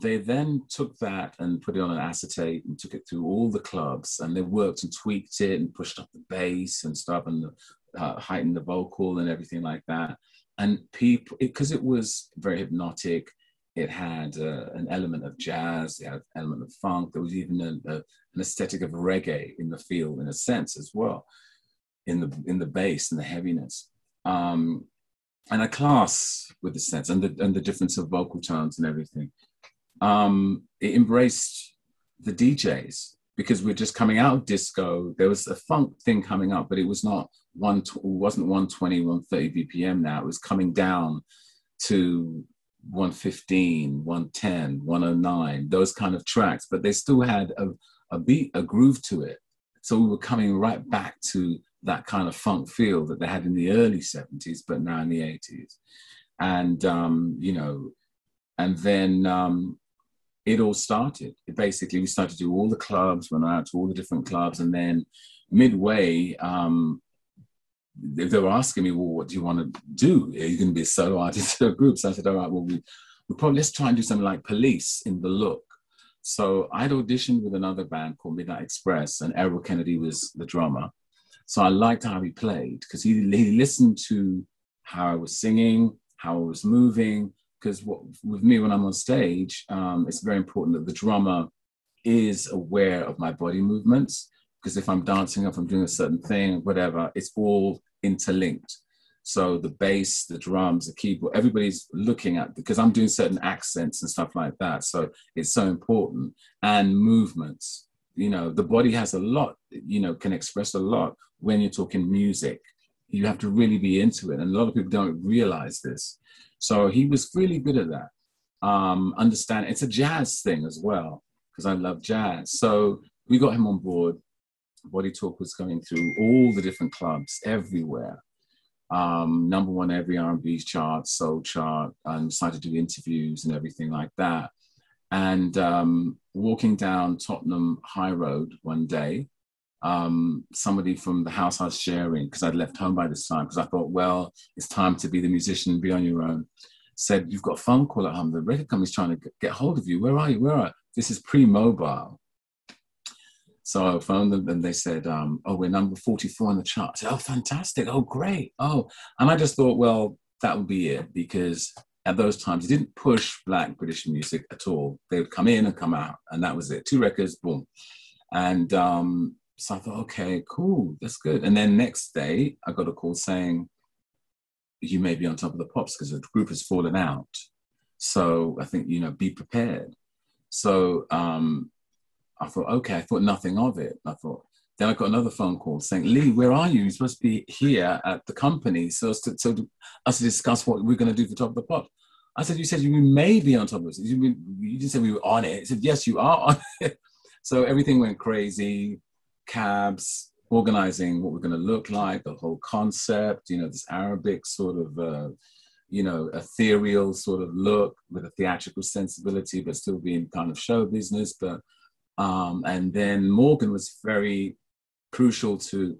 they then took that and put it on an acetate and took it through all the clubs, and they worked and tweaked it and pushed up the bass and stuff and the, uh, heightened the vocal and everything like that. And people, because it, it was very hypnotic, it had uh, an element of jazz, it had an element of funk. There was even a, a, an aesthetic of reggae in the feel, in a sense, as well, in the in the bass and the heaviness. Um, and a class with the sense and the, and the difference of vocal tones and everything. Um, it embraced the D Js because we're just coming out of disco. There was a funk thing coming up, but it was not one, it wasn't one twenty, one thirty B P M now. It was coming down to one fifteen, one ten, one oh nine, those kind of tracks, but they still had a, a beat, a groove to it. So we were coming right back to that kind of funk feel that they had in the early seventies, but now in the eighties. And, um, you know, and then um, it all started. It basically, we started to do all the clubs, went out to all the different clubs. And then midway, um, they, they were asking me, well, what do you want to do? Are you going to be a solo artist or a group? So I said, all right, well, we, we probably, let's try and do something like Police in the look. So I'd auditioned with another band called Midnight Express, and Errol Kennedy was the drummer. So I liked how he played, because he, he listened to how I was singing, how I was moving. Because what with me when I'm on stage, um, it's very important that the drummer is aware of my body movements. Because if I'm dancing, if I'm doing a certain thing, whatever, it's all interlinked. So the bass, the drums, the keyboard, everybody's looking at, because I'm doing certain accents and stuff like that. So it's so important. And movements. You know, the body has a lot, you know, can express a lot when you're talking music. You have to really be into it. And a lot of people don't realize this. So he was really good at that. Um, understand, it's a jazz thing as well, because I love jazz. So we got him on board. Body Talk was going through all the different clubs everywhere. Um, number one, every R and B chart, soul chart, and decided to do interviews and everything like that. And um, walking down Tottenham High Road one day, um, somebody from the house I was sharing, because I'd left home by this time, because I thought, well, it's time to be the musician and be on your own, said, you've got a phone call at home. The record company's trying to get hold of you. Where are you? Where are you? This is pre-mobile. So I phoned them and they said, um, oh, we're number forty-four on the chart. I said, oh, fantastic. Oh, great. Oh, and I just thought, well, that would be it, because at those times, it didn't push Black British music at all. They would come in and come out, and that was it. Two records, boom. And um, so I thought, okay, cool, that's good. And then next day, I got a call saying, you may be on Top of the Pops because the group has fallen out. So I think, you know, be prepared. So um, I thought, okay, I thought nothing of it. I thought, then I got another phone call saying, Leee, where are you? You're supposed to be here at the company so as to, so to, us to discuss what we're going to do for Top of the Pop. I said, you said we may be on Top of it. You, you didn't say we were on it. I said, yes, you are on it. So everything went crazy. Cabs, organizing what we're going to look like, the whole concept, you know, this Arabic sort of, uh, you know, ethereal sort of look with a theatrical sensibility, but still being kind of show business. But um, and then Morgan was very crucial to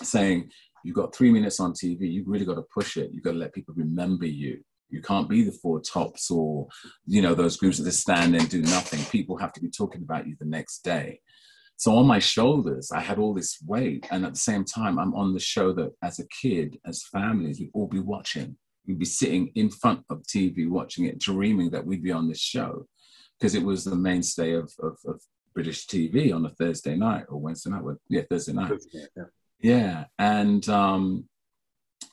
saying, you've got three minutes on T V, you've really got to push it. You've got to let people remember you. You can't be the Four Tops or, you know, those groups that just stand and do nothing. People have to be talking about you the next day. So on my shoulders, I had all this weight. And at the same time, I'm on the show that as a kid, as families, we'd all be watching. We'd be sitting in front of T V watching it, dreaming that we'd be on this show, because it was the mainstay of, of, of British T V on a Thursday night or Wednesday night. Yeah, Thursday night. Thursday, yeah. yeah, and um,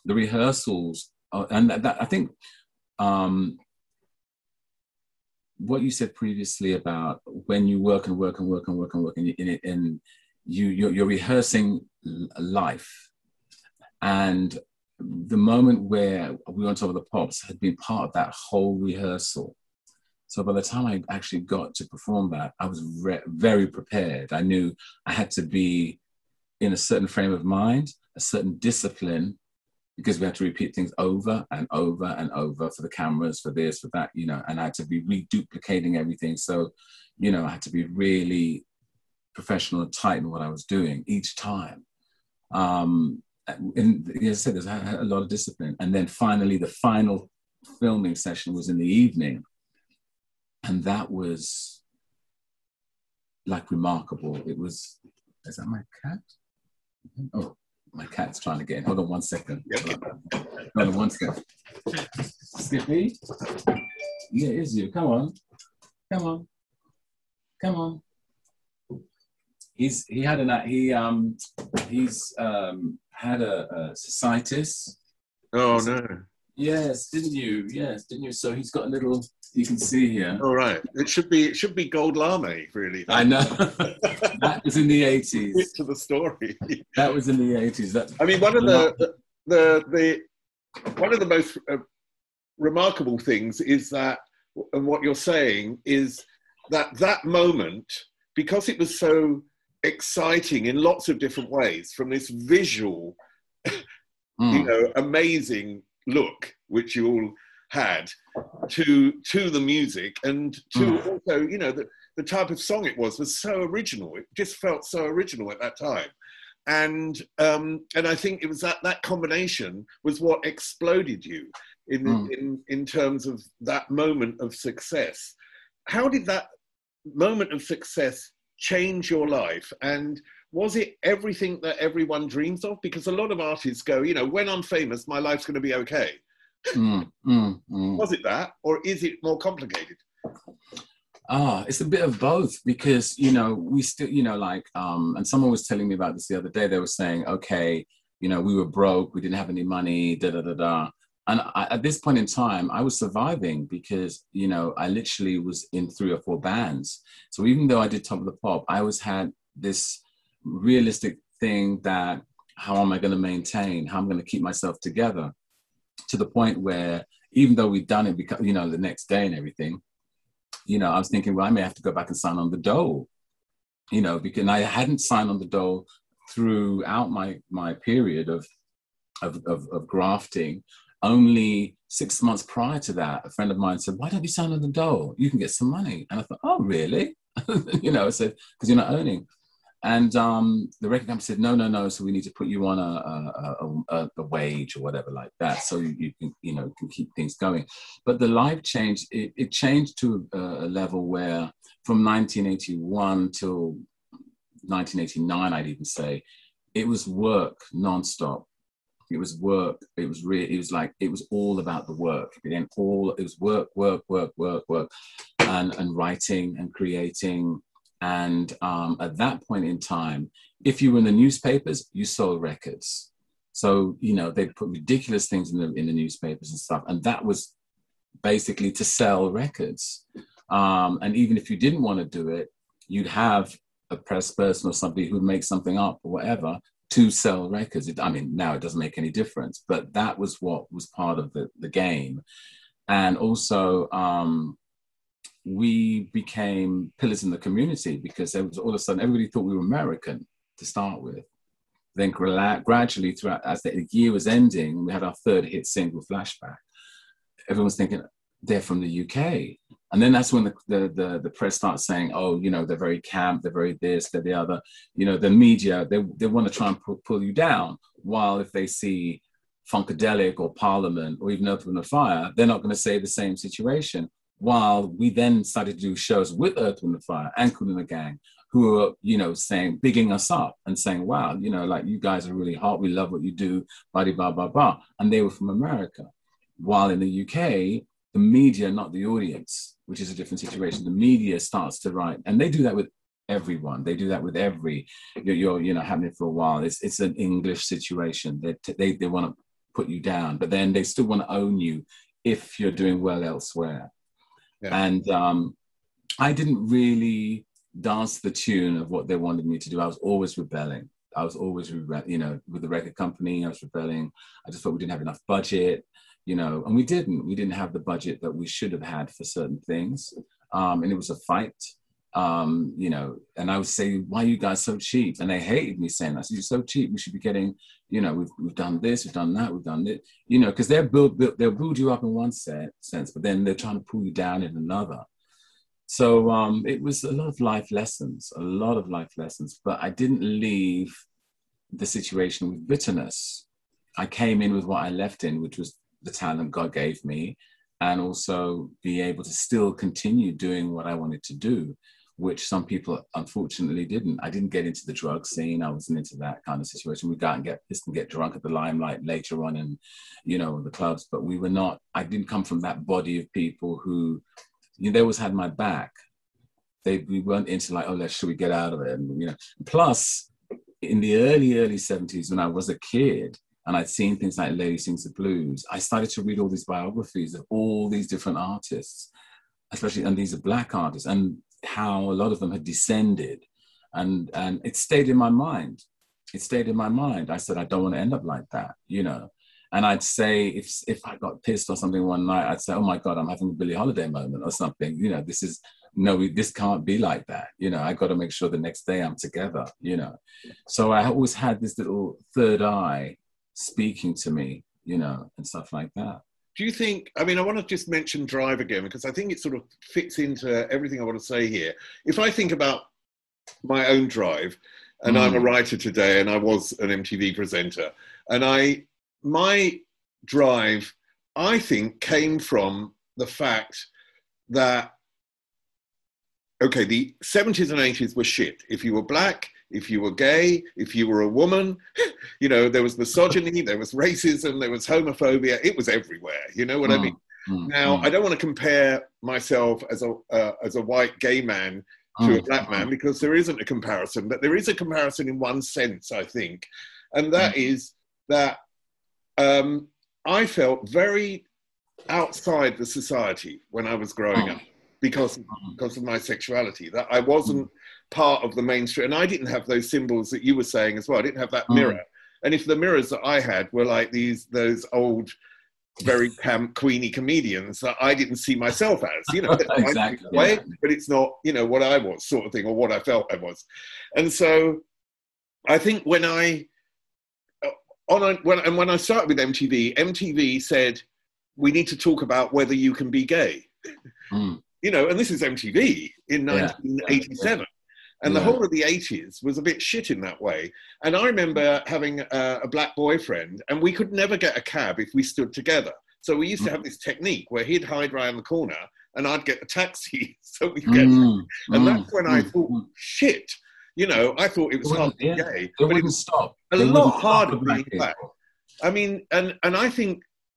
the rehearsals, uh, and that, that, I think um, what you said previously about when you work and work and work and work and work, and you, and, and you you're, you're rehearsing life, and the moment where we were on Top of the Pops had been part of that whole rehearsal. So by the time I actually got to perform that, I was re- very prepared. I knew I had to be in a certain frame of mind, a certain discipline, because we had to repeat things over and over and over for the cameras, for this, for that, you know, and I had to be reduplicating everything. So, you know, I had to be really professional and tight in what I was doing each time. Um, and as I said, there's a lot of discipline. And then finally, the final filming session was in the evening. And that was like remarkable. It was, is that my cat? Oh, my cat's trying to get in. Hold on one second. Hold on one second. Skippy? Yeah, it is you. Come on. Come on. Come on. He's, he had an, he, um, he's um, had a, a cystitis. Oh, no. Yes, didn't you? Yes, didn't you? So he's got a little, you can see here. All right. It should be it should be Gold Lame, really. I know. That was in the eighties. It's to the story. That was in the eighties. That's I mean, one of the, the, the, the, one of the most uh, remarkable things is that, and what you're saying, is that that moment, because it was so exciting in lots of different ways, from this visual, mm. you know, amazing look, which you all had, to to the music, and to mm. also, you know, the, the type of song it was was so original. It just felt so original at that time. And um, and I think it was that, that combination was what exploded you in, mm. in, in terms of that moment of success. How did that moment of success change your life? And was it everything that everyone dreams of? Because a lot of artists go, you know, when I'm famous, my life's going to be okay. Mm, mm, mm. Was it that, or is it more complicated? Ah, it's a bit of both, because, you know, we still, you know, like, um, and someone was telling me about this the other day. They were saying, okay, you know, we were broke, we didn't have any money, da da da da. And I, at this point in time, I was surviving because, you know, I literally was in three or four bands. So even though I did Top of the Pop, I always had this realistic thing that how am I going to maintain, how I'm going to keep myself together, to the point where even though we'd done it, because, you know, the next day and everything, you know, I was thinking, well, I may have to go back and sign on the dole, you know, because I hadn't signed on the dole throughout my, my period of, of, of, of grafting. Only six months prior to that, a friend of mine said, why don't you sign on the dole? You can get some money. And I thought, oh, really? You know, I said, because you're not earning. And um, the record company said, no, no, no. So we need to put you on a, a, a, a wage or whatever like that, so you, you can, you know, can keep things going. But the life changed. It, it changed to a, a level where, from nineteen eighty-one till nineteen eighty-nine, I'd even say, it was work nonstop. It was work. It was really. It was like it was all about the work. It all. It was work, work, work, work, work, and and writing and creating. And um, at that point in time, if you were in the newspapers, you sold records. So, you know, they put ridiculous things in the in the newspapers and stuff. And that was basically to sell records. Um, and even if you didn't want to do it, you'd have a press person or somebody who'd make something up or whatever to sell records. It, I mean, now it doesn't make any difference, but that was what was part of the, the game. And also, um, we became pillars in the community, because there was all of a sudden everybody thought we were American to start with. Then gradually, throughout, as the year was ending, we had our third hit single, Flashback. Everyone's thinking they're from the U K, and then that's when the the, the, the press starts saying, oh, you know, they're very camp, they're very this, they're the other. You know, the media, they they want to try and pull, pull you down. While if they see Funkadelic or Parliament or even Earth, Wind and Fire, they're not going to say the same situation. While we then started to do shows with Earth, Wind and Fire and Kool and the Gang, who are, you know, saying, bigging us up and saying, wow, you know, like, you guys are really hot, we love what you do, blah, blah, blah, blah. And they were from America. While in the U K, the media, not the audience, which is a different situation. The media starts to write, and they do that with everyone. They do that with every, you're, you're you know, having it for a while. It's it's an English situation. They they, they want to put you down, but then they still want to own you if you're doing well elsewhere. Yeah. And um, I didn't really dance the tune of what they wanted me to do. I was always rebelling. I was always, you know, with the record company, I was rebelling. I just thought we didn't have enough budget, you know, and we didn't. We didn't have the budget that we should have had for certain things. Um, and it was a fight, um, you know, and I would say, why are you guys so cheap? And they hated me saying that. I said, you're so cheap, we should be getting, you know, we've we've done this, we've done that, we've done it, you know, because they'll build, they'll build you up in one set, sense, but then they're trying to pull you down in another. So um, it was a lot of life lessons, a lot of life lessons, but I didn't leave the situation with bitterness. I came in with what I left in, which was the talent God gave me, and also be able to still continue doing what I wanted to do, which some people unfortunately didn't. I didn't get into the drug scene. I wasn't into that kind of situation. We'd go out and get pissed and get drunk at the Limelight later on and, you know, the clubs, but we were not, I didn't come from that body of people who, you know, they always had my back. They we weren't into like, oh, let's should we get out of it? And, you know, plus in the early early seventies, when I was a kid and I'd seen things like Lady Sings the Blues, I started to read all these biographies of all these different artists, especially, and these are black artists, and how a lot of them had descended, and and it stayed in my mind. It stayed in my mind. I said, I don't want to end up like that, you know. And I'd say, if if I got pissed or something one night, I'd say, oh my God, I'm having a Billie Holiday moment or something. You know, this is, no, we, this can't be like that. You know, I got to make sure the next day I'm together, you know. So I always had this little third eye speaking to me, you know, and stuff like that. Do you think, I mean, I want to just mention Drive again, because I think it sort of fits into everything I want to say here. If I think about my own drive, and mm. I'm a writer today, and I was an M T V presenter, and I... my drive, I think, came from the fact that, okay, the seventies and eighties were shit. If you were black, if you were gay, if you were a woman, you know, there was misogyny, there was racism, there was homophobia. It was everywhere. You know what mm, I mean? Mm, now, mm. I don't want to compare myself as a uh, as a white gay man to mm, a black man, because there isn't a comparison, but there is a comparison in one sense, I think. And that mm. is that Um, I felt very outside the society when I was growing oh. up because of, because of my sexuality, that I wasn't mm. part of the mainstream. And I didn't have those symbols that you were saying as well. I didn't have that mm. mirror. And if the mirrors that I had were like these, those old, very camp Queenie comedians that I didn't see myself as, you know, exactly. way, but it's not, you know, what I was sort of thing, or what I felt I was. And so I think when I, On a, when, and when I started with M T V, M T V said, we need to talk about whether you can be gay. Mm. You know, and this is M T V in yeah. nineteen eighty-seven. Yeah. And yeah. the whole of the eighties was a bit shit in that way. And I remember having a, a black boyfriend, and we could never get a cab if we stood together. So we used mm. to have this technique where he'd hide round the corner and I'd get a taxi. So we'd get, mm. and mm. that's when mm. I thought, shit. You know, I thought it was hard to be gay, but it was stop. a they lot harder being black. I mean, and, and I think,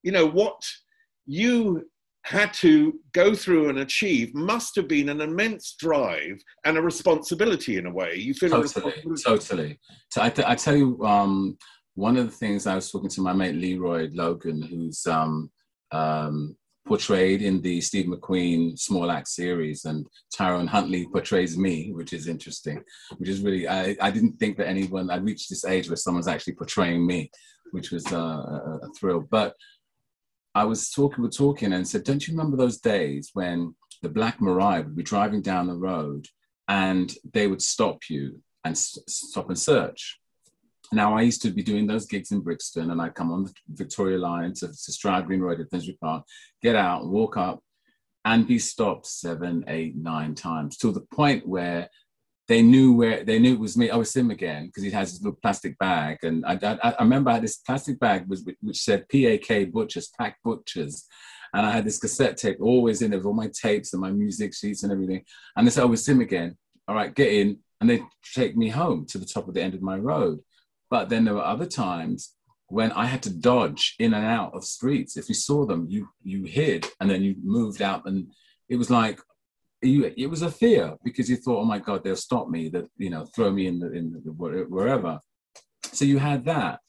you know, what you had to go through and achieve must have been an immense drive and a responsibility in a way. You feel Totally, totally. So I, th- I tell you, um, one of the things I was talking to my mate Leroy Logan, who's um, um, portrayed in the Steve McQueen Small Act series, and Tyrone Huntley portrays me, which is interesting, which is really, I, I didn't think that anyone, I reached this age where someone's actually portraying me, which was uh, a, a thrill. But I was talking, we were talking and said, don't you remember those days when the Black Marai would be driving down the road and they would stop you and s- stop and search? Now, I used to be doing those gigs in Brixton, and I'd come on the Victoria Line to, to Stroud Green Road at Finsbury Park, get out, walk up, and be stopped seven, eight, nine times, till the point where they knew where they knew it was me. I was him again, because he has his little plastic bag, and I, I, I remember I had this plastic bag was, which said P A K Butchers, Pack Butchers, and I had this cassette tape always in there with all my tapes and my music sheets and everything. And they said, "Oh, it's him again. All right, get in," and they take me home to the top of the end of my road. But then there were other times when I had to dodge in and out of streets. If you saw them, you you hid and then you moved out. And it was like, you, it was a fear, because you thought, oh my God, they'll stop me, that, you know, throw me in the, in the, wherever. So you had that.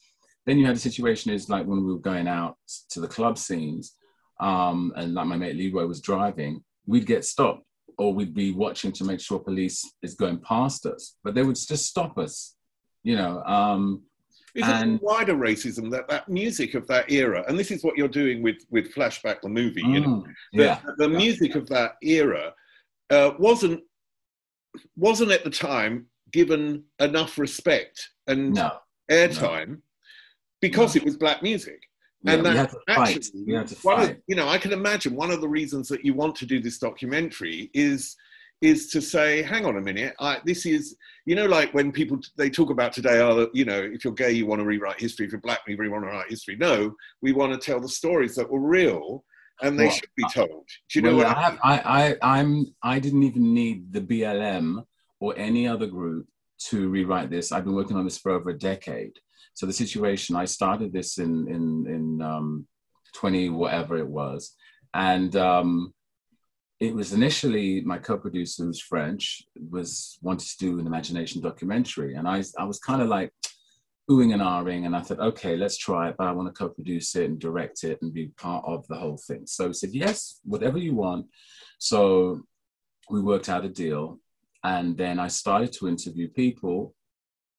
Then you had a situation is like when we were going out to the club scenes, um, and like my mate Leroy was driving, we'd get stopped, or we'd be watching to make sure police is going past us, but they would just stop us, you know. Um, Because and, wider racism, that, that music of that era, and this is what you're doing with, with Flashback, the movie, mm, you know, the, yeah, the music yeah. of that era uh, wasn't, wasn't at the time given enough respect and no, airtime no. because no. it was black music. Yeah, and that actually, of, you know, I can imagine one of the reasons that you want to do this documentary is... is to say, hang on a minute, I, this is, you know, like when people, they talk about today, oh, you know, if you're gay, you want to rewrite history. If you're black, you really want to write history. No, we want to tell the stories that were real and they well, should be told. Do you well, know what I, I, mean? I, I, I'm, I didn't even need the B L M or any other group to rewrite this. I've been working on this for over a decade. So the situation, I started this in, in, in um, twenty, whatever it was. And, um, it was initially my co-producer, who's French, was wanted to do an Imagination documentary. And I, I was kind of like oohing and ahhing. And I thought, okay, let's try it. But I want to co-produce it and direct it and be part of the whole thing. So he said, yes, whatever you want. So we worked out a deal. And then I started to interview people.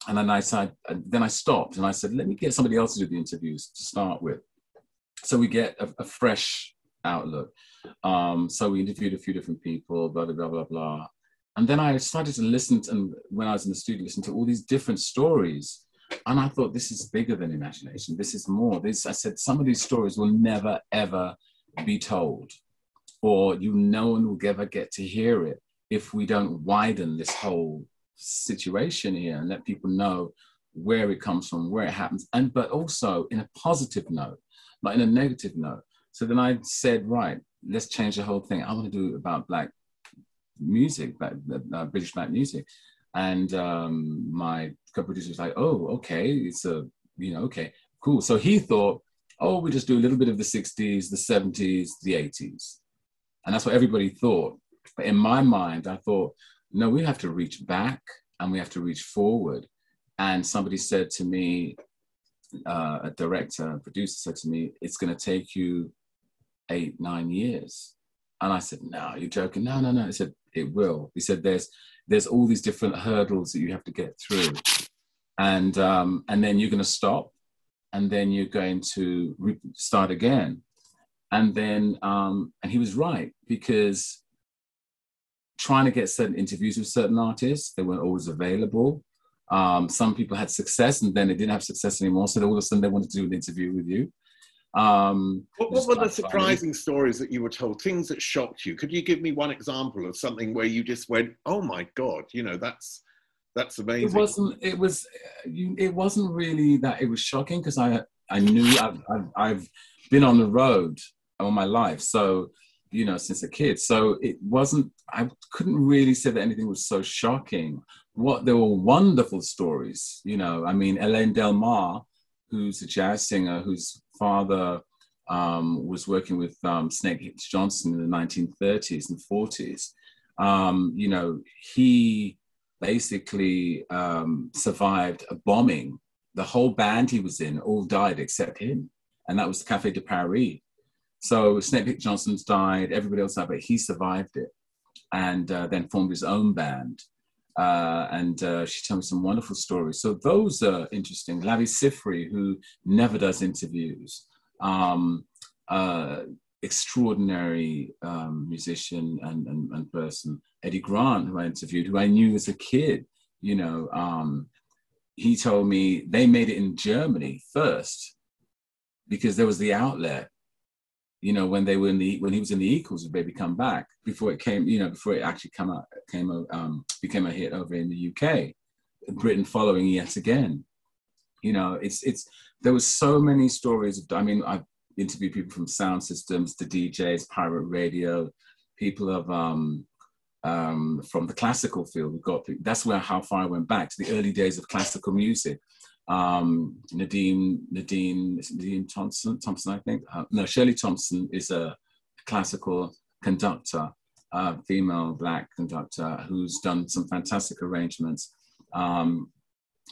And then I, said, then I stopped and I said, let me get somebody else to do the interviews to start with. So we get a, a fresh outlook. Um, so we interviewed a few different people, blah, blah, blah, blah, blah. And then I started to listen to, and when I was in the studio, listen to all these different stories. And I thought, this is bigger than Imagination. This is more. This, I said, some of these stories will never, ever be told, or you, no one will ever get to hear it if we don't widen this whole situation here and let people know where it comes from, where it happens, and but also in a positive note, not in a negative note. So then I said, right, let's change the whole thing. I want to do about black music, black, uh, British black music. And um, my co-producer was like, oh, okay, it's a, you know, okay, cool. So he thought, oh, we just do a little bit of the sixties, the seventies, the eighties. And that's what everybody thought. But in my mind, I thought, no, we have to reach back and we have to reach forward. And somebody said to me, uh, a director and producer said to me, it's going to take you eight, nine years. And I said, no, you're joking. No, no, no. He said, it will. He said, there's there's all these different hurdles that you have to get through. And um, and then you're going to stop. And then you're going to re- start again. And then, um, and he was right, because trying to get certain interviews with certain artists, they weren't always available. Um, some people had success and then they didn't have success anymore. So all of a sudden they wanted to do an interview with you. Um, what, what were the surprising funny. stories that you were told, things that shocked you? Could you give me one example of something where you just went, oh my God, you know, that's that's amazing? It wasn't, it was, it wasn't really that it was shocking, because I I knew I've, I've, I've been on the road all my life, so, you know, since a kid. So it wasn't, I couldn't really say that anything was so shocking. What, there were wonderful stories, you know. I mean, Elaine Del Mar, who's a jazz singer, who's father um, was working with um, Snake Hicks Johnson in the nineteen thirties and forties. Um, you know, he basically um, survived a bombing. The whole band he was in all died except him, and that was the Café de Paris. So Snake Hicks Johnson's died, everybody else died, but he survived it, and uh, then formed his own band. Uh, and uh, she told me some wonderful stories. So those are interesting. Lavi Siffre, who never does interviews, um, uh, extraordinary um, musician and, and, and person. Eddie Grant, who I interviewed, who I knew as a kid, you know, um, he told me they made it in Germany first because there was the outlet. You know, when they were in the when he was in the Eagles, with Baby Come Back, before it came, you know, before it actually come out, came um, became a hit over in the U K, Britain following yet again. You know, it's it's there was so many stories. I mean, I've interviewed people from sound systems to D Js, pirate radio, people of um, um, from the classical field. We got that's where how far I went back to the early days of classical music. Um, Nadine, Nadine, Nadine Thompson, Thompson, I think. Uh, no, Shirley Thompson is a classical conductor, uh, female black conductor who's done some fantastic arrangements. Um,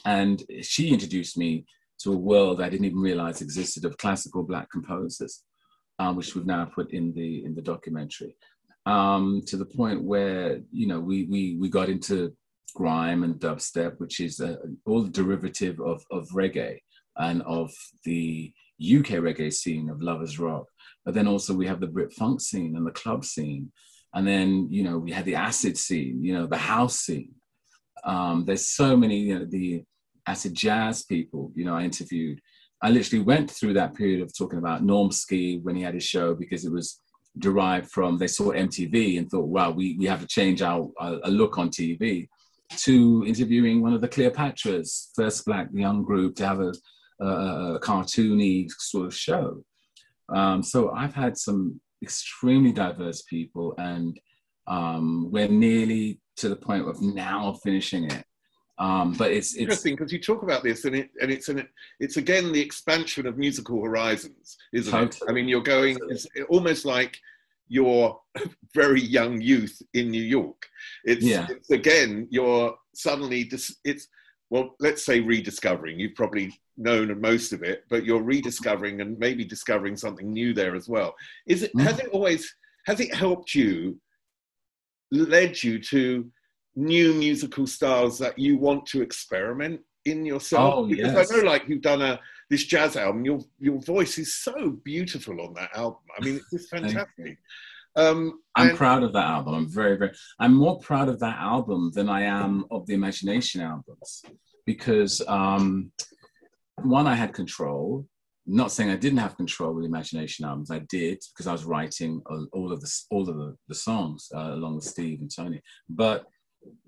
and she introduced me to a world I didn't even realize existed of classical black composers, uh, which we've now put in the in the documentary. Um, to the point where, you know, we we we got into grime and dubstep, which is a, all the derivative of, of reggae and of the U K reggae scene of Lovers Rock. But then also we have the Brit funk scene and the club scene. And then, you know, we had the acid scene, you know, the house scene. Um, there's so many, you know, the acid jazz people, you know, I interviewed. I literally went through that period of talking about Normski when he had his show, because it was derived from, they saw M T V and thought, wow, we, we have to change our, our, our look on T V. To interviewing one of the Cleopatras, first black young group to have a, a cartoony sort of show. Um, so I've had some extremely diverse people, and um, we're nearly to the point of now finishing it. Um, but it's, it's interesting because you talk about this, and it and it's an it's again the expansion of musical horizons, isn't totally. it? I mean, you're going it's almost like. Your very young youth in New York. It's, yeah. it's again, you're suddenly, dis- it's, well, let's say rediscovering. You've probably known most of it, but you're rediscovering and maybe discovering something new there as well. Is it, mm. has it always, has it helped you, led you to new musical styles that you want to experiment in yourself? Oh, because yes. I know, like, you've done a, this jazz album, your your voice is so beautiful on that album. I mean, it's just fantastic. um, I'm and- proud of that album. I'm very, very, I'm more proud of that album than I am of the Imagination albums, because um, one, I had control. Not saying I didn't have control with the Imagination albums. I did, because I was writing all of the, all of the, the songs uh, along with Steve and Tony. But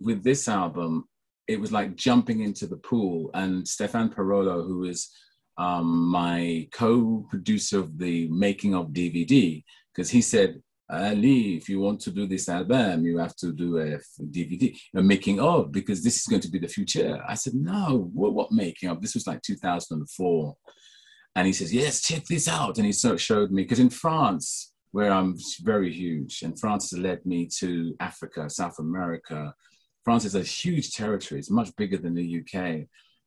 with this album, it was like jumping into the pool, and Stefan Parolo, who is Um, my co-producer of the making of D V D, because he said, uh, Leee, if you want to do this album, you have to do a D V D, a making of, because this is going to be the future. I said, no, what, what making of? This was like two thousand four. And he says, yes, check this out. And he so showed me, because in France, where I'm very huge, and France has led me to Africa, South America. France is a huge territory. It's much bigger than the U K.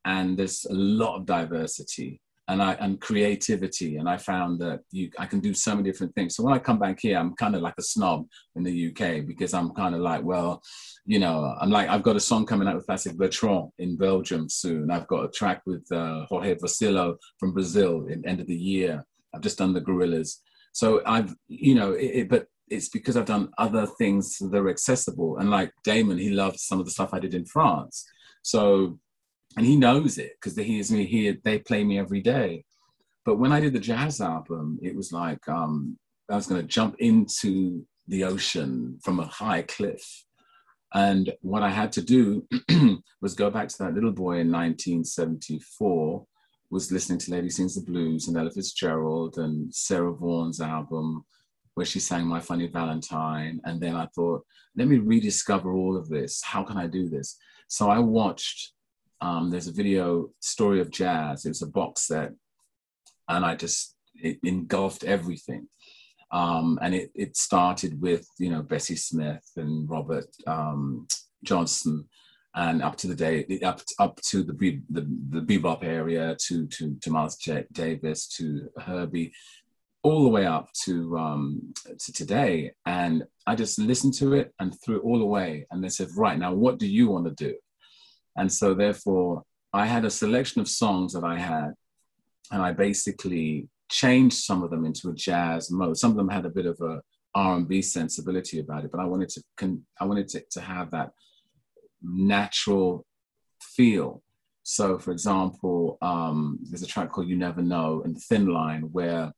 And there's a lot of diversity and I and creativity. And I found that you, I can do so many different things. So when I come back here, I'm kind of like a snob in the U K, because I'm kind of like, well, you know, I'm like, I've got a song coming out with Plastic Bertrand in Belgium soon. I've got a track with uh, Jorge Vacilo from Brazil in end of the year. I've just done the Gorillaz. So I've, you know, it, it, but it's because I've done other things that are accessible. And like Damon, he loved some of the stuff I did in France. So, and he knows it, because he hears me here, they play me every day. But when I did the jazz album, it was like um, I was going to jump into the ocean from a high cliff. And what I had to do was go back to that little boy in nineteen seventy-four, was listening to Lady Sings the Blues and Ella Fitzgerald and Sarah Vaughan's album, where she sang My Funny Valentine. And then I thought, let me rediscover all of this. How can I do this? So I watched... Um, there's a video, Story of Jazz. It was a box set, and I just, it engulfed everything. Um, and it, it started with, you know, Bessie Smith and Robert um, Johnson, and up to the day, up up to the be, the, the bebop area, to to, to Miles J- Davis, to Herbie, all the way up to um, to today. And I just listened to it and threw it all away. And they said, right, now what do you want to do? And so therefore, I had a selection of songs that I had, and I basically changed some of them into a jazz mode. Some of them had a bit of a R and B sensibility about it, but I wanted to con- I wanted to, to have that natural feel. So for example, um, there's a track called You Never Know and Thin Line, where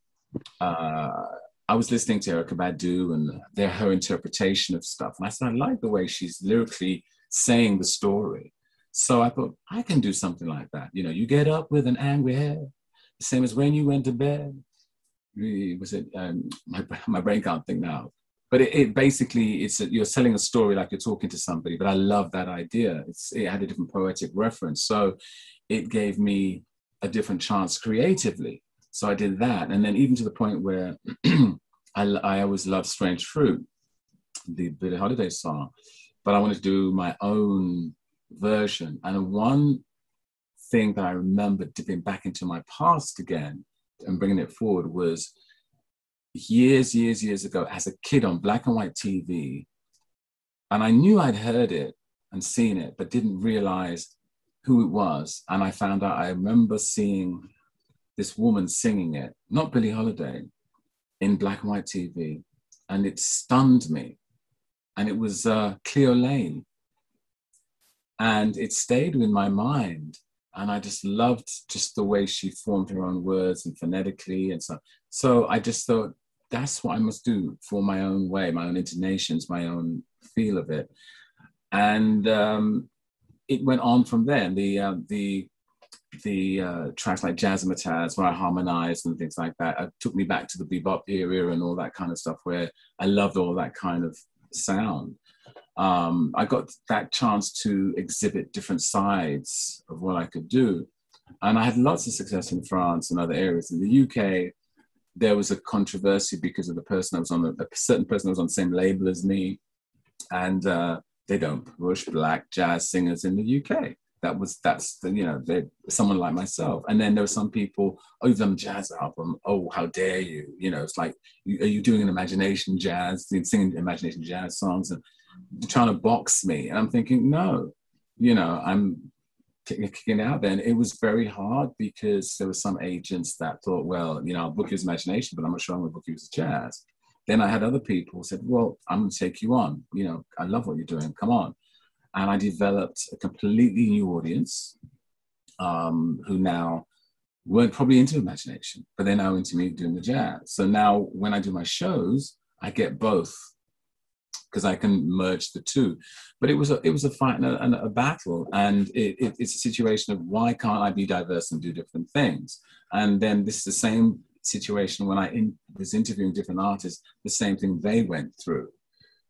uh, I was listening to Erykah Badu and their, her interpretation of stuff. And I said, I like the way she's lyrically saying the story. So I thought, I can do something like that. You know, you get up with an angry head, the same as when you went to bed. Was it, um, my, my brain can't think now. But it, it basically, it's a, you're selling a story like you're talking to somebody, but I love that idea. It's, it had a different poetic reference. So it gave me a different chance creatively. So I did that. And then even to the point where I, I always loved Strange Fruit, the Billie Holiday song, but I wanted to do my own version. And one thing that I remember dipping back into my past again and bringing it forward was years, years, years ago, as a kid on black and white T V, and I knew I'd heard it and seen it, but didn't realize who it was. And I found out, I remember seeing this woman singing it, not Billie Holiday, in black and white T V, and it stunned me. And it was uh, Cleo Lane. And it stayed with my mind. And I just loved just the way she formed her own words and phonetically and so. So I just thought, that's what I must do for my own way, my own intonations, my own feel of it. And um, it went on from there. The uh, the the uh, tracks like Jazzmatazz, where I harmonized and things like that, it took me back to the bebop era and all that kind of stuff, where I loved all that kind of sound. Um, I got that chance to exhibit different sides of what I could do. And I had lots of success in France and other areas. In the U K, there was a controversy because of the person I was on, the, a certain person that was on the same label as me. And uh, they don't push black jazz singers in the U K. That was, that's, the, you know, they, someone like myself. And then there were some people, oh, you've done a jazz album. Oh, how dare you? You know, it's like, you, are you doing an Imagination jazz, singing Imagination jazz songs? And trying to box me, and I'm thinking, no, you know, I'm kicking out there. And it was very hard because there were some agents that thought, well, you know, I'll book you as Imagination, but I'm not sure I'm going to book you as jazz. Then I had other people who said, well, I'm going to take you on. You know, I love what you're doing. Come on. And I developed a completely new audience um, who now weren't probably into Imagination, but they're now into me doing the jazz. So now when I do my shows, I get both, because I can merge the two. But it was a, it was a fight and a, and a battle, and it, it, it's a situation of why can't I be diverse and do different things? And then this is the same situation when I in, was interviewing different artists, the same thing they went through.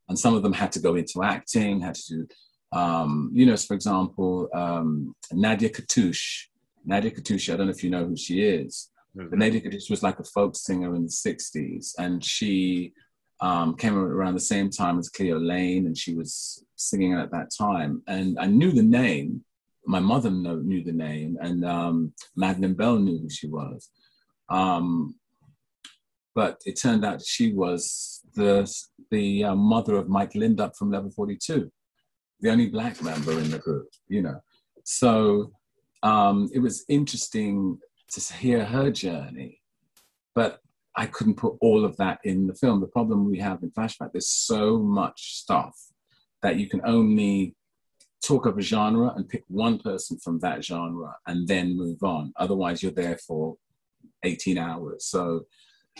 And some of them had to go into acting, had to do, um, you know, for example, um, Nadia Catouche. Nadia Catouche, I don't know if you know who she is, mm-hmm. but Nadia Catouche was like a folk singer in the sixties, and she... Um, came around the same time as Cleo Lane, and she was singing at that time. And I knew the name. My mother know, knew the name, and um, Madeline Bell knew who she was. Um, but it turned out she was the the uh, mother of Mike Lindup from Level forty-two, the only black member in the group, you know. So um, it was interesting to hear her journey, but I couldn't put all of that in the film. The problem we have in Flashback, there's so much stuff that you can only talk of a genre and pick one person from that genre and then move on. Otherwise you're there for eighteen hours. So,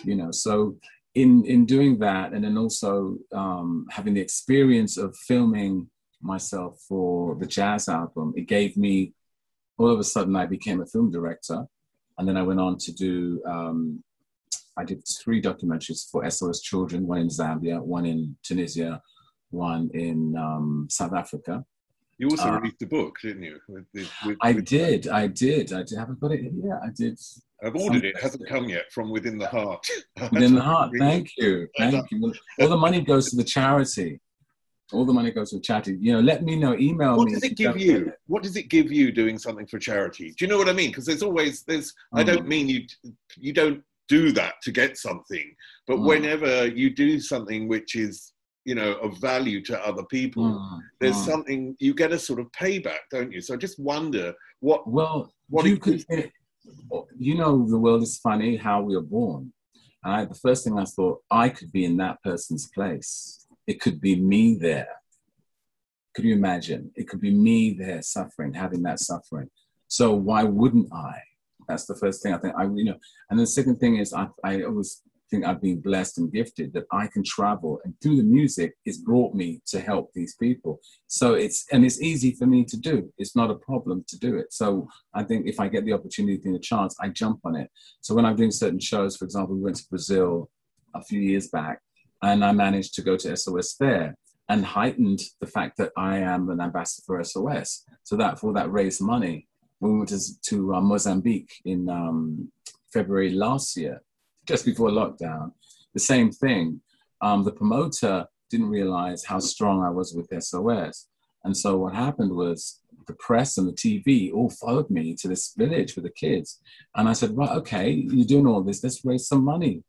you know, so in, in doing that, and then also um, having the experience of filming myself for the jazz album, it gave me, all of a sudden I became a film director. And then I went on to do, um, I did three documentaries for S O S Children, one in Zambia, one in Tunisia, one in um, South Africa. You also uh, released a book, didn't you? With, with, with, I with did, that. I did, I did. Haven't got it here. I did. I've ordered it. It hasn't come yet. From Within the Heart. Within the Heart. Thank you, thank you. All the money goes to the charity. All the money goes to charity. You know, let me know. Email what me. What does it give you? What does it give you doing something for charity? Do you know what I mean? Because there's always there's. Mm. I don't mean you. You don't. do that to get something, but mm. whenever you do something which is, you know, of value to other people, mm. there's mm. something, you get a sort of payback, don't you? So I just wonder what well what you could it, you know, the world is funny how we are born, and I, the first thing I thought, I could be in that person's place. It could be me there. Could you imagine? It could be me there suffering, having that suffering. So why wouldn't I? That's the first thing I think, I, you know. And the second thing is I, I always think I've been blessed and gifted that I can travel, and through the music, it's brought me to help these people. So it's, and it's easy for me to do. It's not a problem to do it. So I think if I get the opportunity and the chance, I jump on it. So when I'm doing certain shows, for example, we went to Brazil a few years back, and I managed to go to S O S there, and heightened the fact that I am an ambassador for S O S. So that, for that raised money. we went to, to uh, Mozambique in um, February last year, just before lockdown. The same thing. Um, the promoter didn't realize how strong I was with S O S. And so what happened was the press and the T V all followed me to this village with the kids. And I said, well, okay, you're doing all this, let's raise some money,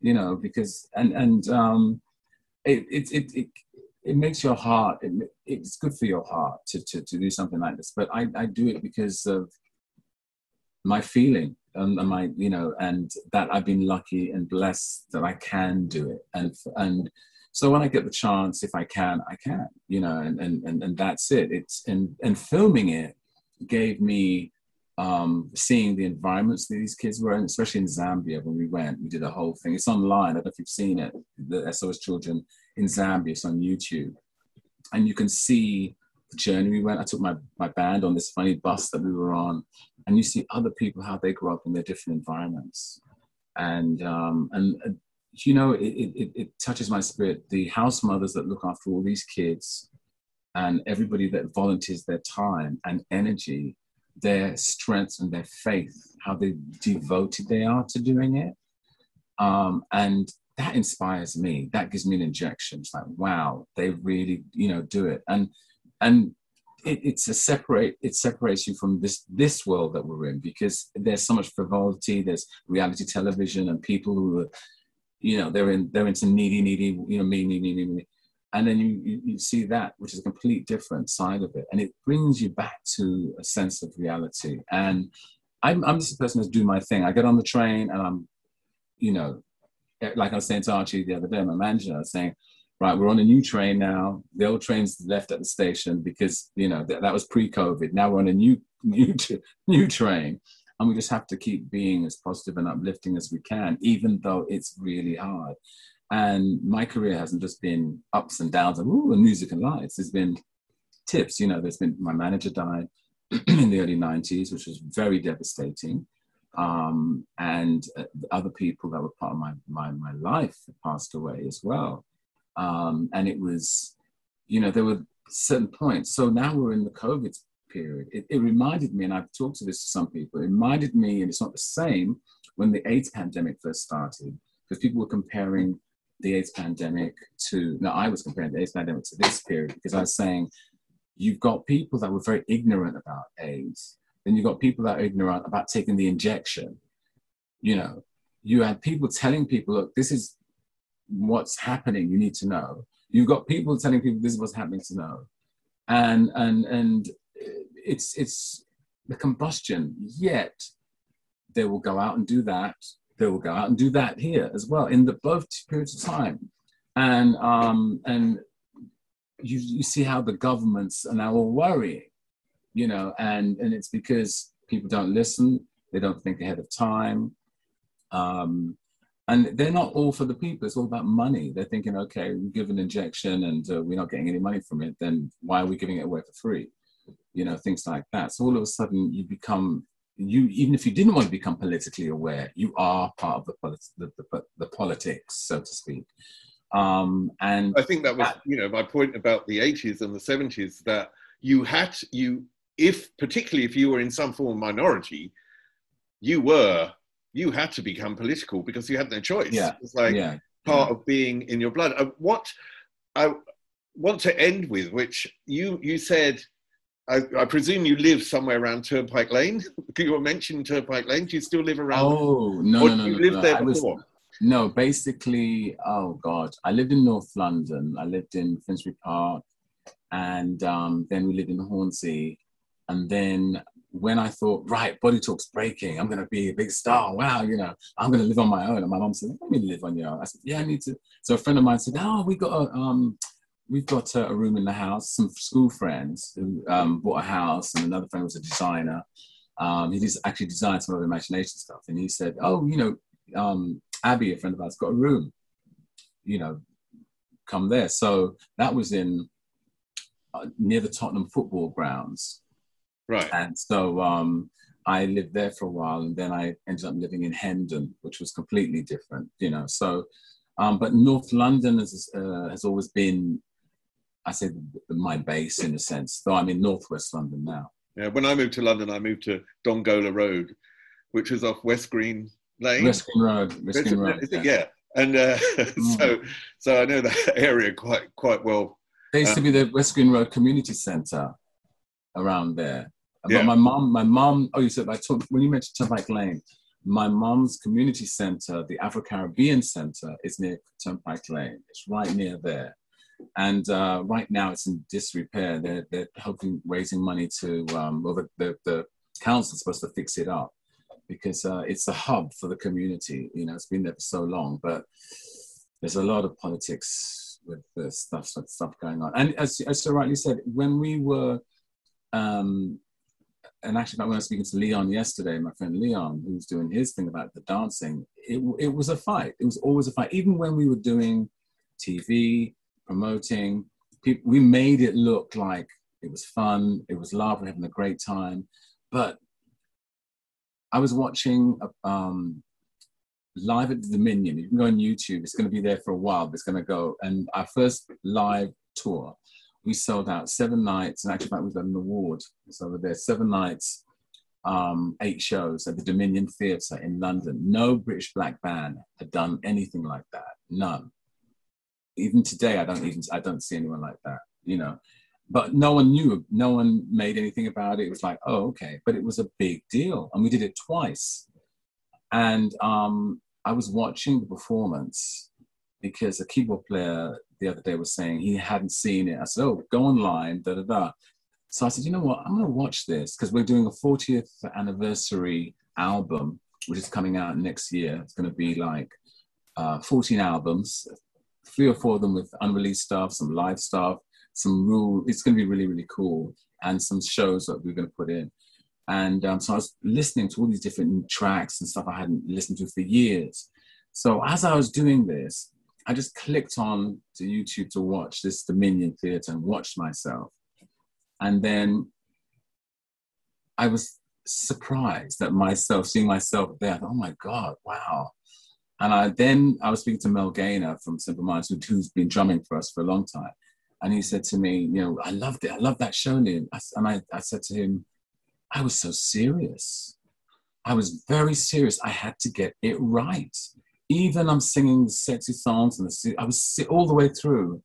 you know, because, and, and um, it, it, it, it, it makes your heart, it, it's good for your heart to, to, to do something like this. But I, I do it because of my feeling and my, you know, and that I've been lucky and blessed that I can do it. And, and, so when I get the chance, if I can, I can, you know, and and and, and that's it. It's and and filming it gave me um, seeing the environments that these kids were in, especially in Zambia when we went. We did a whole thing. It's online. I don't know if you've seen it. The S O S Children in Zambia. It's on YouTube, and you can see the journey we went. I took my my band on this funny bus that we were on, and you see other people how they grow up in their different environments, and um, and. You know, it, it, it touches my spirit. The house mothers that look after all these kids and everybody that volunteers their time and energy, their strength and their faith, how they devoted they are to doing it. Um, and that inspires me. That gives me an injection. It's like, wow, they really, you know, do it. And and it, it's a separate, it separates you from this this world that we're in, because there's so much frivolity, there's reality television and people who are, you know, they're in, they're into needy, needy, you know, me, me, me, me. And then you, you, you see that, which is a complete different side of it. And it brings you back to a sense of reality. And I'm, I'm just a person that's do my thing. I get on the train and I'm, you know, like I was saying to Archie the other day, my manager, I was saying, right, we're on a new train now. The old train's left at the station because, you know, th- that was pre-COVID. Now we're on a new, new, t- new train. And we just have to keep being as positive and uplifting as we can, even though it's really hard. And my career hasn't just been ups and downs and, ooh, and music and lights. There's been tips, you know, there's been, my manager died in the early nineties, which was very devastating. Um, and uh, other people that were part of my, my, my life passed away as well. Um, and it was, you know, there were certain points. So now we're in the COVID period. It, it reminded me, and I've talked to this to some people, it reminded me, and it's not the same, when the AIDS pandemic first started, because people were comparing the AIDS pandemic to, no, I was comparing the AIDS pandemic to this period, because I was saying, you've got people that were very ignorant about AIDS, then you've got people that are ignorant about taking the injection. You know, you had people telling people, look, this is what's happening, you need to know. You've got people telling people this is what's happening to know. And, and, and, It's it's the combustion, yet they will go out and do that. They will go out and do that here as well in the both periods of time. And um, and you you see how the governments are now all worrying, you know, and, and it's because people don't listen, they don't think ahead of time. Um, and they're not all for the people, it's all about money. They're thinking, okay, we give an injection and uh, we're not getting any money from it, then why are we giving it away for free? You know, things like that. So all of a sudden you become, you even if you didn't want to become politically aware, you are part of the politi- the, the, the politics, so to speak. Um, and I think that was, that, you know, my point about the eighties and the seventies, that you had, you, if, particularly if you were in some form of minority, you were, you had to become political because you had no choice. Yeah, it was like yeah, part yeah. of being in your blood. Uh, what I want to end with, which you, you said, I, I presume you live somewhere around Turnpike Lane. You were mentioning Turnpike Lane. Do you still live around? Oh, no, or no, no. You no, lived no. there before? Was, no, basically, oh, God. I lived in North London. I lived in Finsbury Park. And um, then we lived in Hornsey. And then when I thought, right, Body Talk's breaking. I'm going to be a big star. Wow, you know, I'm going to live on my own. And my mom said, let me live on your own. I said, yeah, I need to. So a friend of mine said, oh, we got a... Um, We've got a room in the house, some school friends who um, bought a house, and another friend was a designer. Um, he just actually designed some of the Imagination stuff. And he said, oh, you know, um, Abby, a friend of ours, got a room, you know, come there. So that was in uh, near the Tottenham football grounds. Right. And so um, I lived there for a while, and then I ended up living in Hendon, which was completely different, you know. So, um, but North London has, uh, has always been, I say my base in a sense, though I'm in Northwest London now. Yeah, when I moved to London, I moved to Dongola Road, which was off West Green Lane. West Green Road. West Green Road. Is it? Yeah. And uh, mm. so so I know that area quite quite well. There used um, to be the West Green Road Community Centre around there. But yeah. my mum, my mum, oh, you said, I talked, when you mentioned Turnpike Lane, my mum's community centre, the Afro-Caribbean Centre, is near Turnpike Lane. It's right near there. And uh, right now it's in disrepair. They're, they're helping, raising money to, um, well, the, the, the council's supposed to fix it up, because uh, it's the hub for the community. You know, it's been there for so long, but there's a lot of politics with the stuff, stuff going on. And as, as you rightly said, when we were, um, and actually when I was speaking to Leon yesterday, my friend Leon, who's doing his thing about the dancing, it, it was a fight. It was always a fight. Even when we were doing T V, promoting, people, we made it look like it was fun, it was love, we're having a great time. But I was watching um, Live at the Dominion. You can go on YouTube. It's going to be there for a while, but it's going to go. And our first live tour, we sold out seven nights. And actually, in fact, we've got an award. It's over there. Seven nights, um, eight shows at the Dominion Theatre in London. No British black band had done anything like that. None. Even today, I don't even I don't see anyone like that. You know. But no one knew, no one made anything about it. It was like, oh, okay. But it was a big deal. And we did it twice. And um, I was watching the performance because a keyboard player the other day was saying he hadn't seen it. I said, oh, go online, da, da, da. So I said, you know what? I'm going to watch this because we're doing a fortieth anniversary album, which is coming out next year. It's going to be like uh, fourteen albums, three or four of them with unreleased stuff, some live stuff, some rule, it's going to be really, really cool, and some shows that we're going to put in. And um, so I was listening to all these different tracks and stuff I hadn't listened to for years. So as I was doing this, I just clicked on to YouTube to watch this Dominion Theatre and watched myself. And then I was surprised at myself, seeing myself there. I thought, oh my God, wow. And I then I was speaking to Mel Gaynor from Simple Minds, who's been drumming for us for a long time. And he said to me, you know, I loved it. I loved that show, Liam. And I, I said to him, I was so serious. I was very serious. I had to get it right. Even I'm singing the sexy songs and the, I was all the way through.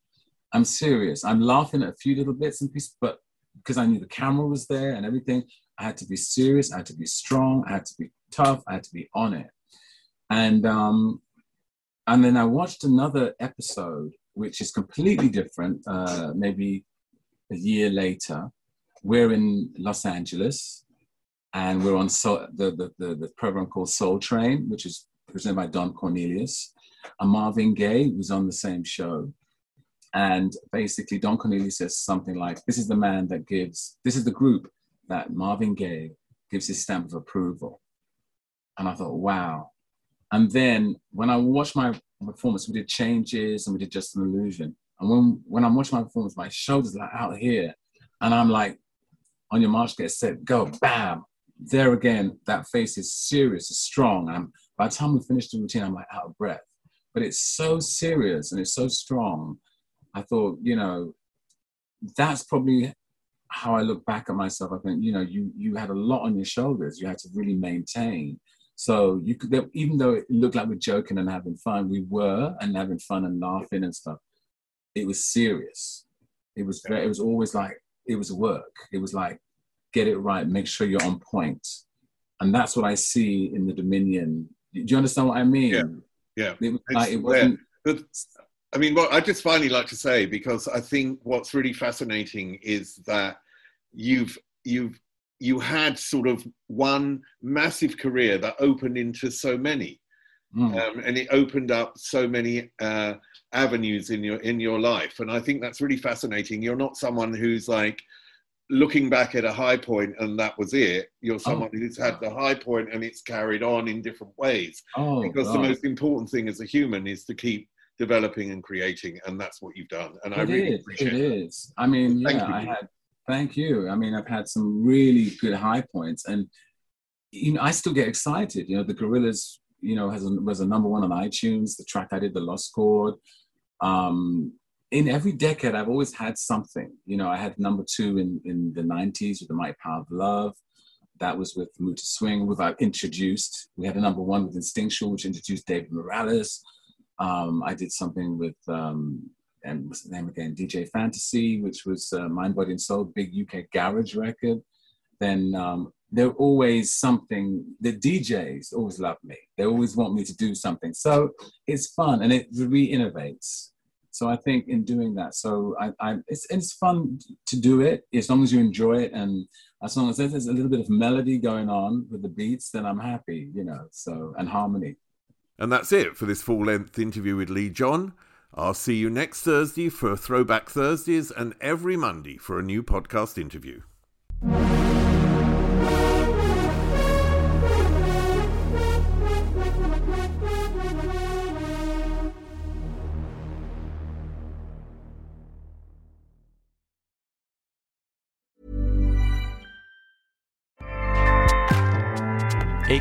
I'm serious. I'm laughing at a few little bits and pieces, but because I knew the camera was there and everything, I had to be serious. I had to be strong. I had to be tough. I had to be on it. And um, and then I watched another episode, which is completely different, uh, maybe a year later. We're in Los Angeles, and we're on Soul, the, the, the, the program called Soul Train, which is presented by Don Cornelius, and Marvin Gaye was on the same show. And basically Don Cornelius says something like, this is the man that gives, this is the group that Marvin Gaye gives his stamp of approval. And I thought, wow. And then when I watched my performance, we did Changes and we did Just an Illusion. And when, when I'm watching my performance, my shoulders are like out here. And I'm like, on your march, get set, go, bam. There again, that face is serious, it's strong. And by the time we finished the routine, I'm like out of breath. But it's so serious and it's so strong. I thought, you know, that's probably how I look back at myself. I think, you know, you, you had a lot on your shoulders. You had to really maintain. So you could, even though it looked like we're joking and having fun, we were and having fun and laughing and stuff. It was serious. It was very, it was always like, it was work. It was like, get it right, make sure you're on point. And that's what I see in the Dominion. Do you understand what I mean? Yeah, yeah. It was like, it wasn't... yeah. But, I mean, what I just finally like to say, because I think what's really fascinating is that you've, you've, you had sort of one massive career that opened into so many, mm. um, and it opened up so many uh, avenues in your in your life. And I think that's really fascinating. You're not someone who's like looking back at a high point and that was it. You're someone oh. who's had the high point and it's carried on in different ways. Oh, because God. The most important thing as a human is to keep developing and creating, and that's what you've done. And it I really is. appreciate it. It is. I mean, so yeah, I had. Thank you. I mean, I've had some really good high points, and you know, I still get excited. You know, the Gorillaz, you know, has a, was a number one on iTunes. The track I did, the Lost Chord, um, in every decade, I've always had something. You know, I had number two in, in the nineties with The Mighty Power of Love. That was with Mood to Swing, which I introduced. We had a number one with Instinctual, which introduced David Morales. Um, I did something with, um, and what's the name again, D J Fantasy, which was uh, Mind, Body and Soul, big U K garage record. Then um, they're always something, the D Js always love me. They always want me to do something. So it's fun and it re-innovates. So I think in doing that, so I, I it's it's fun to do it as long as you enjoy it, and as long as there's a little bit of melody going on with the beats, then I'm happy, you know, so, and harmony. And that's it for this full-length interview with Leee John. I'll see you next Thursday for Throwback Thursdays and every Monday for a new podcast interview.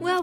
Well,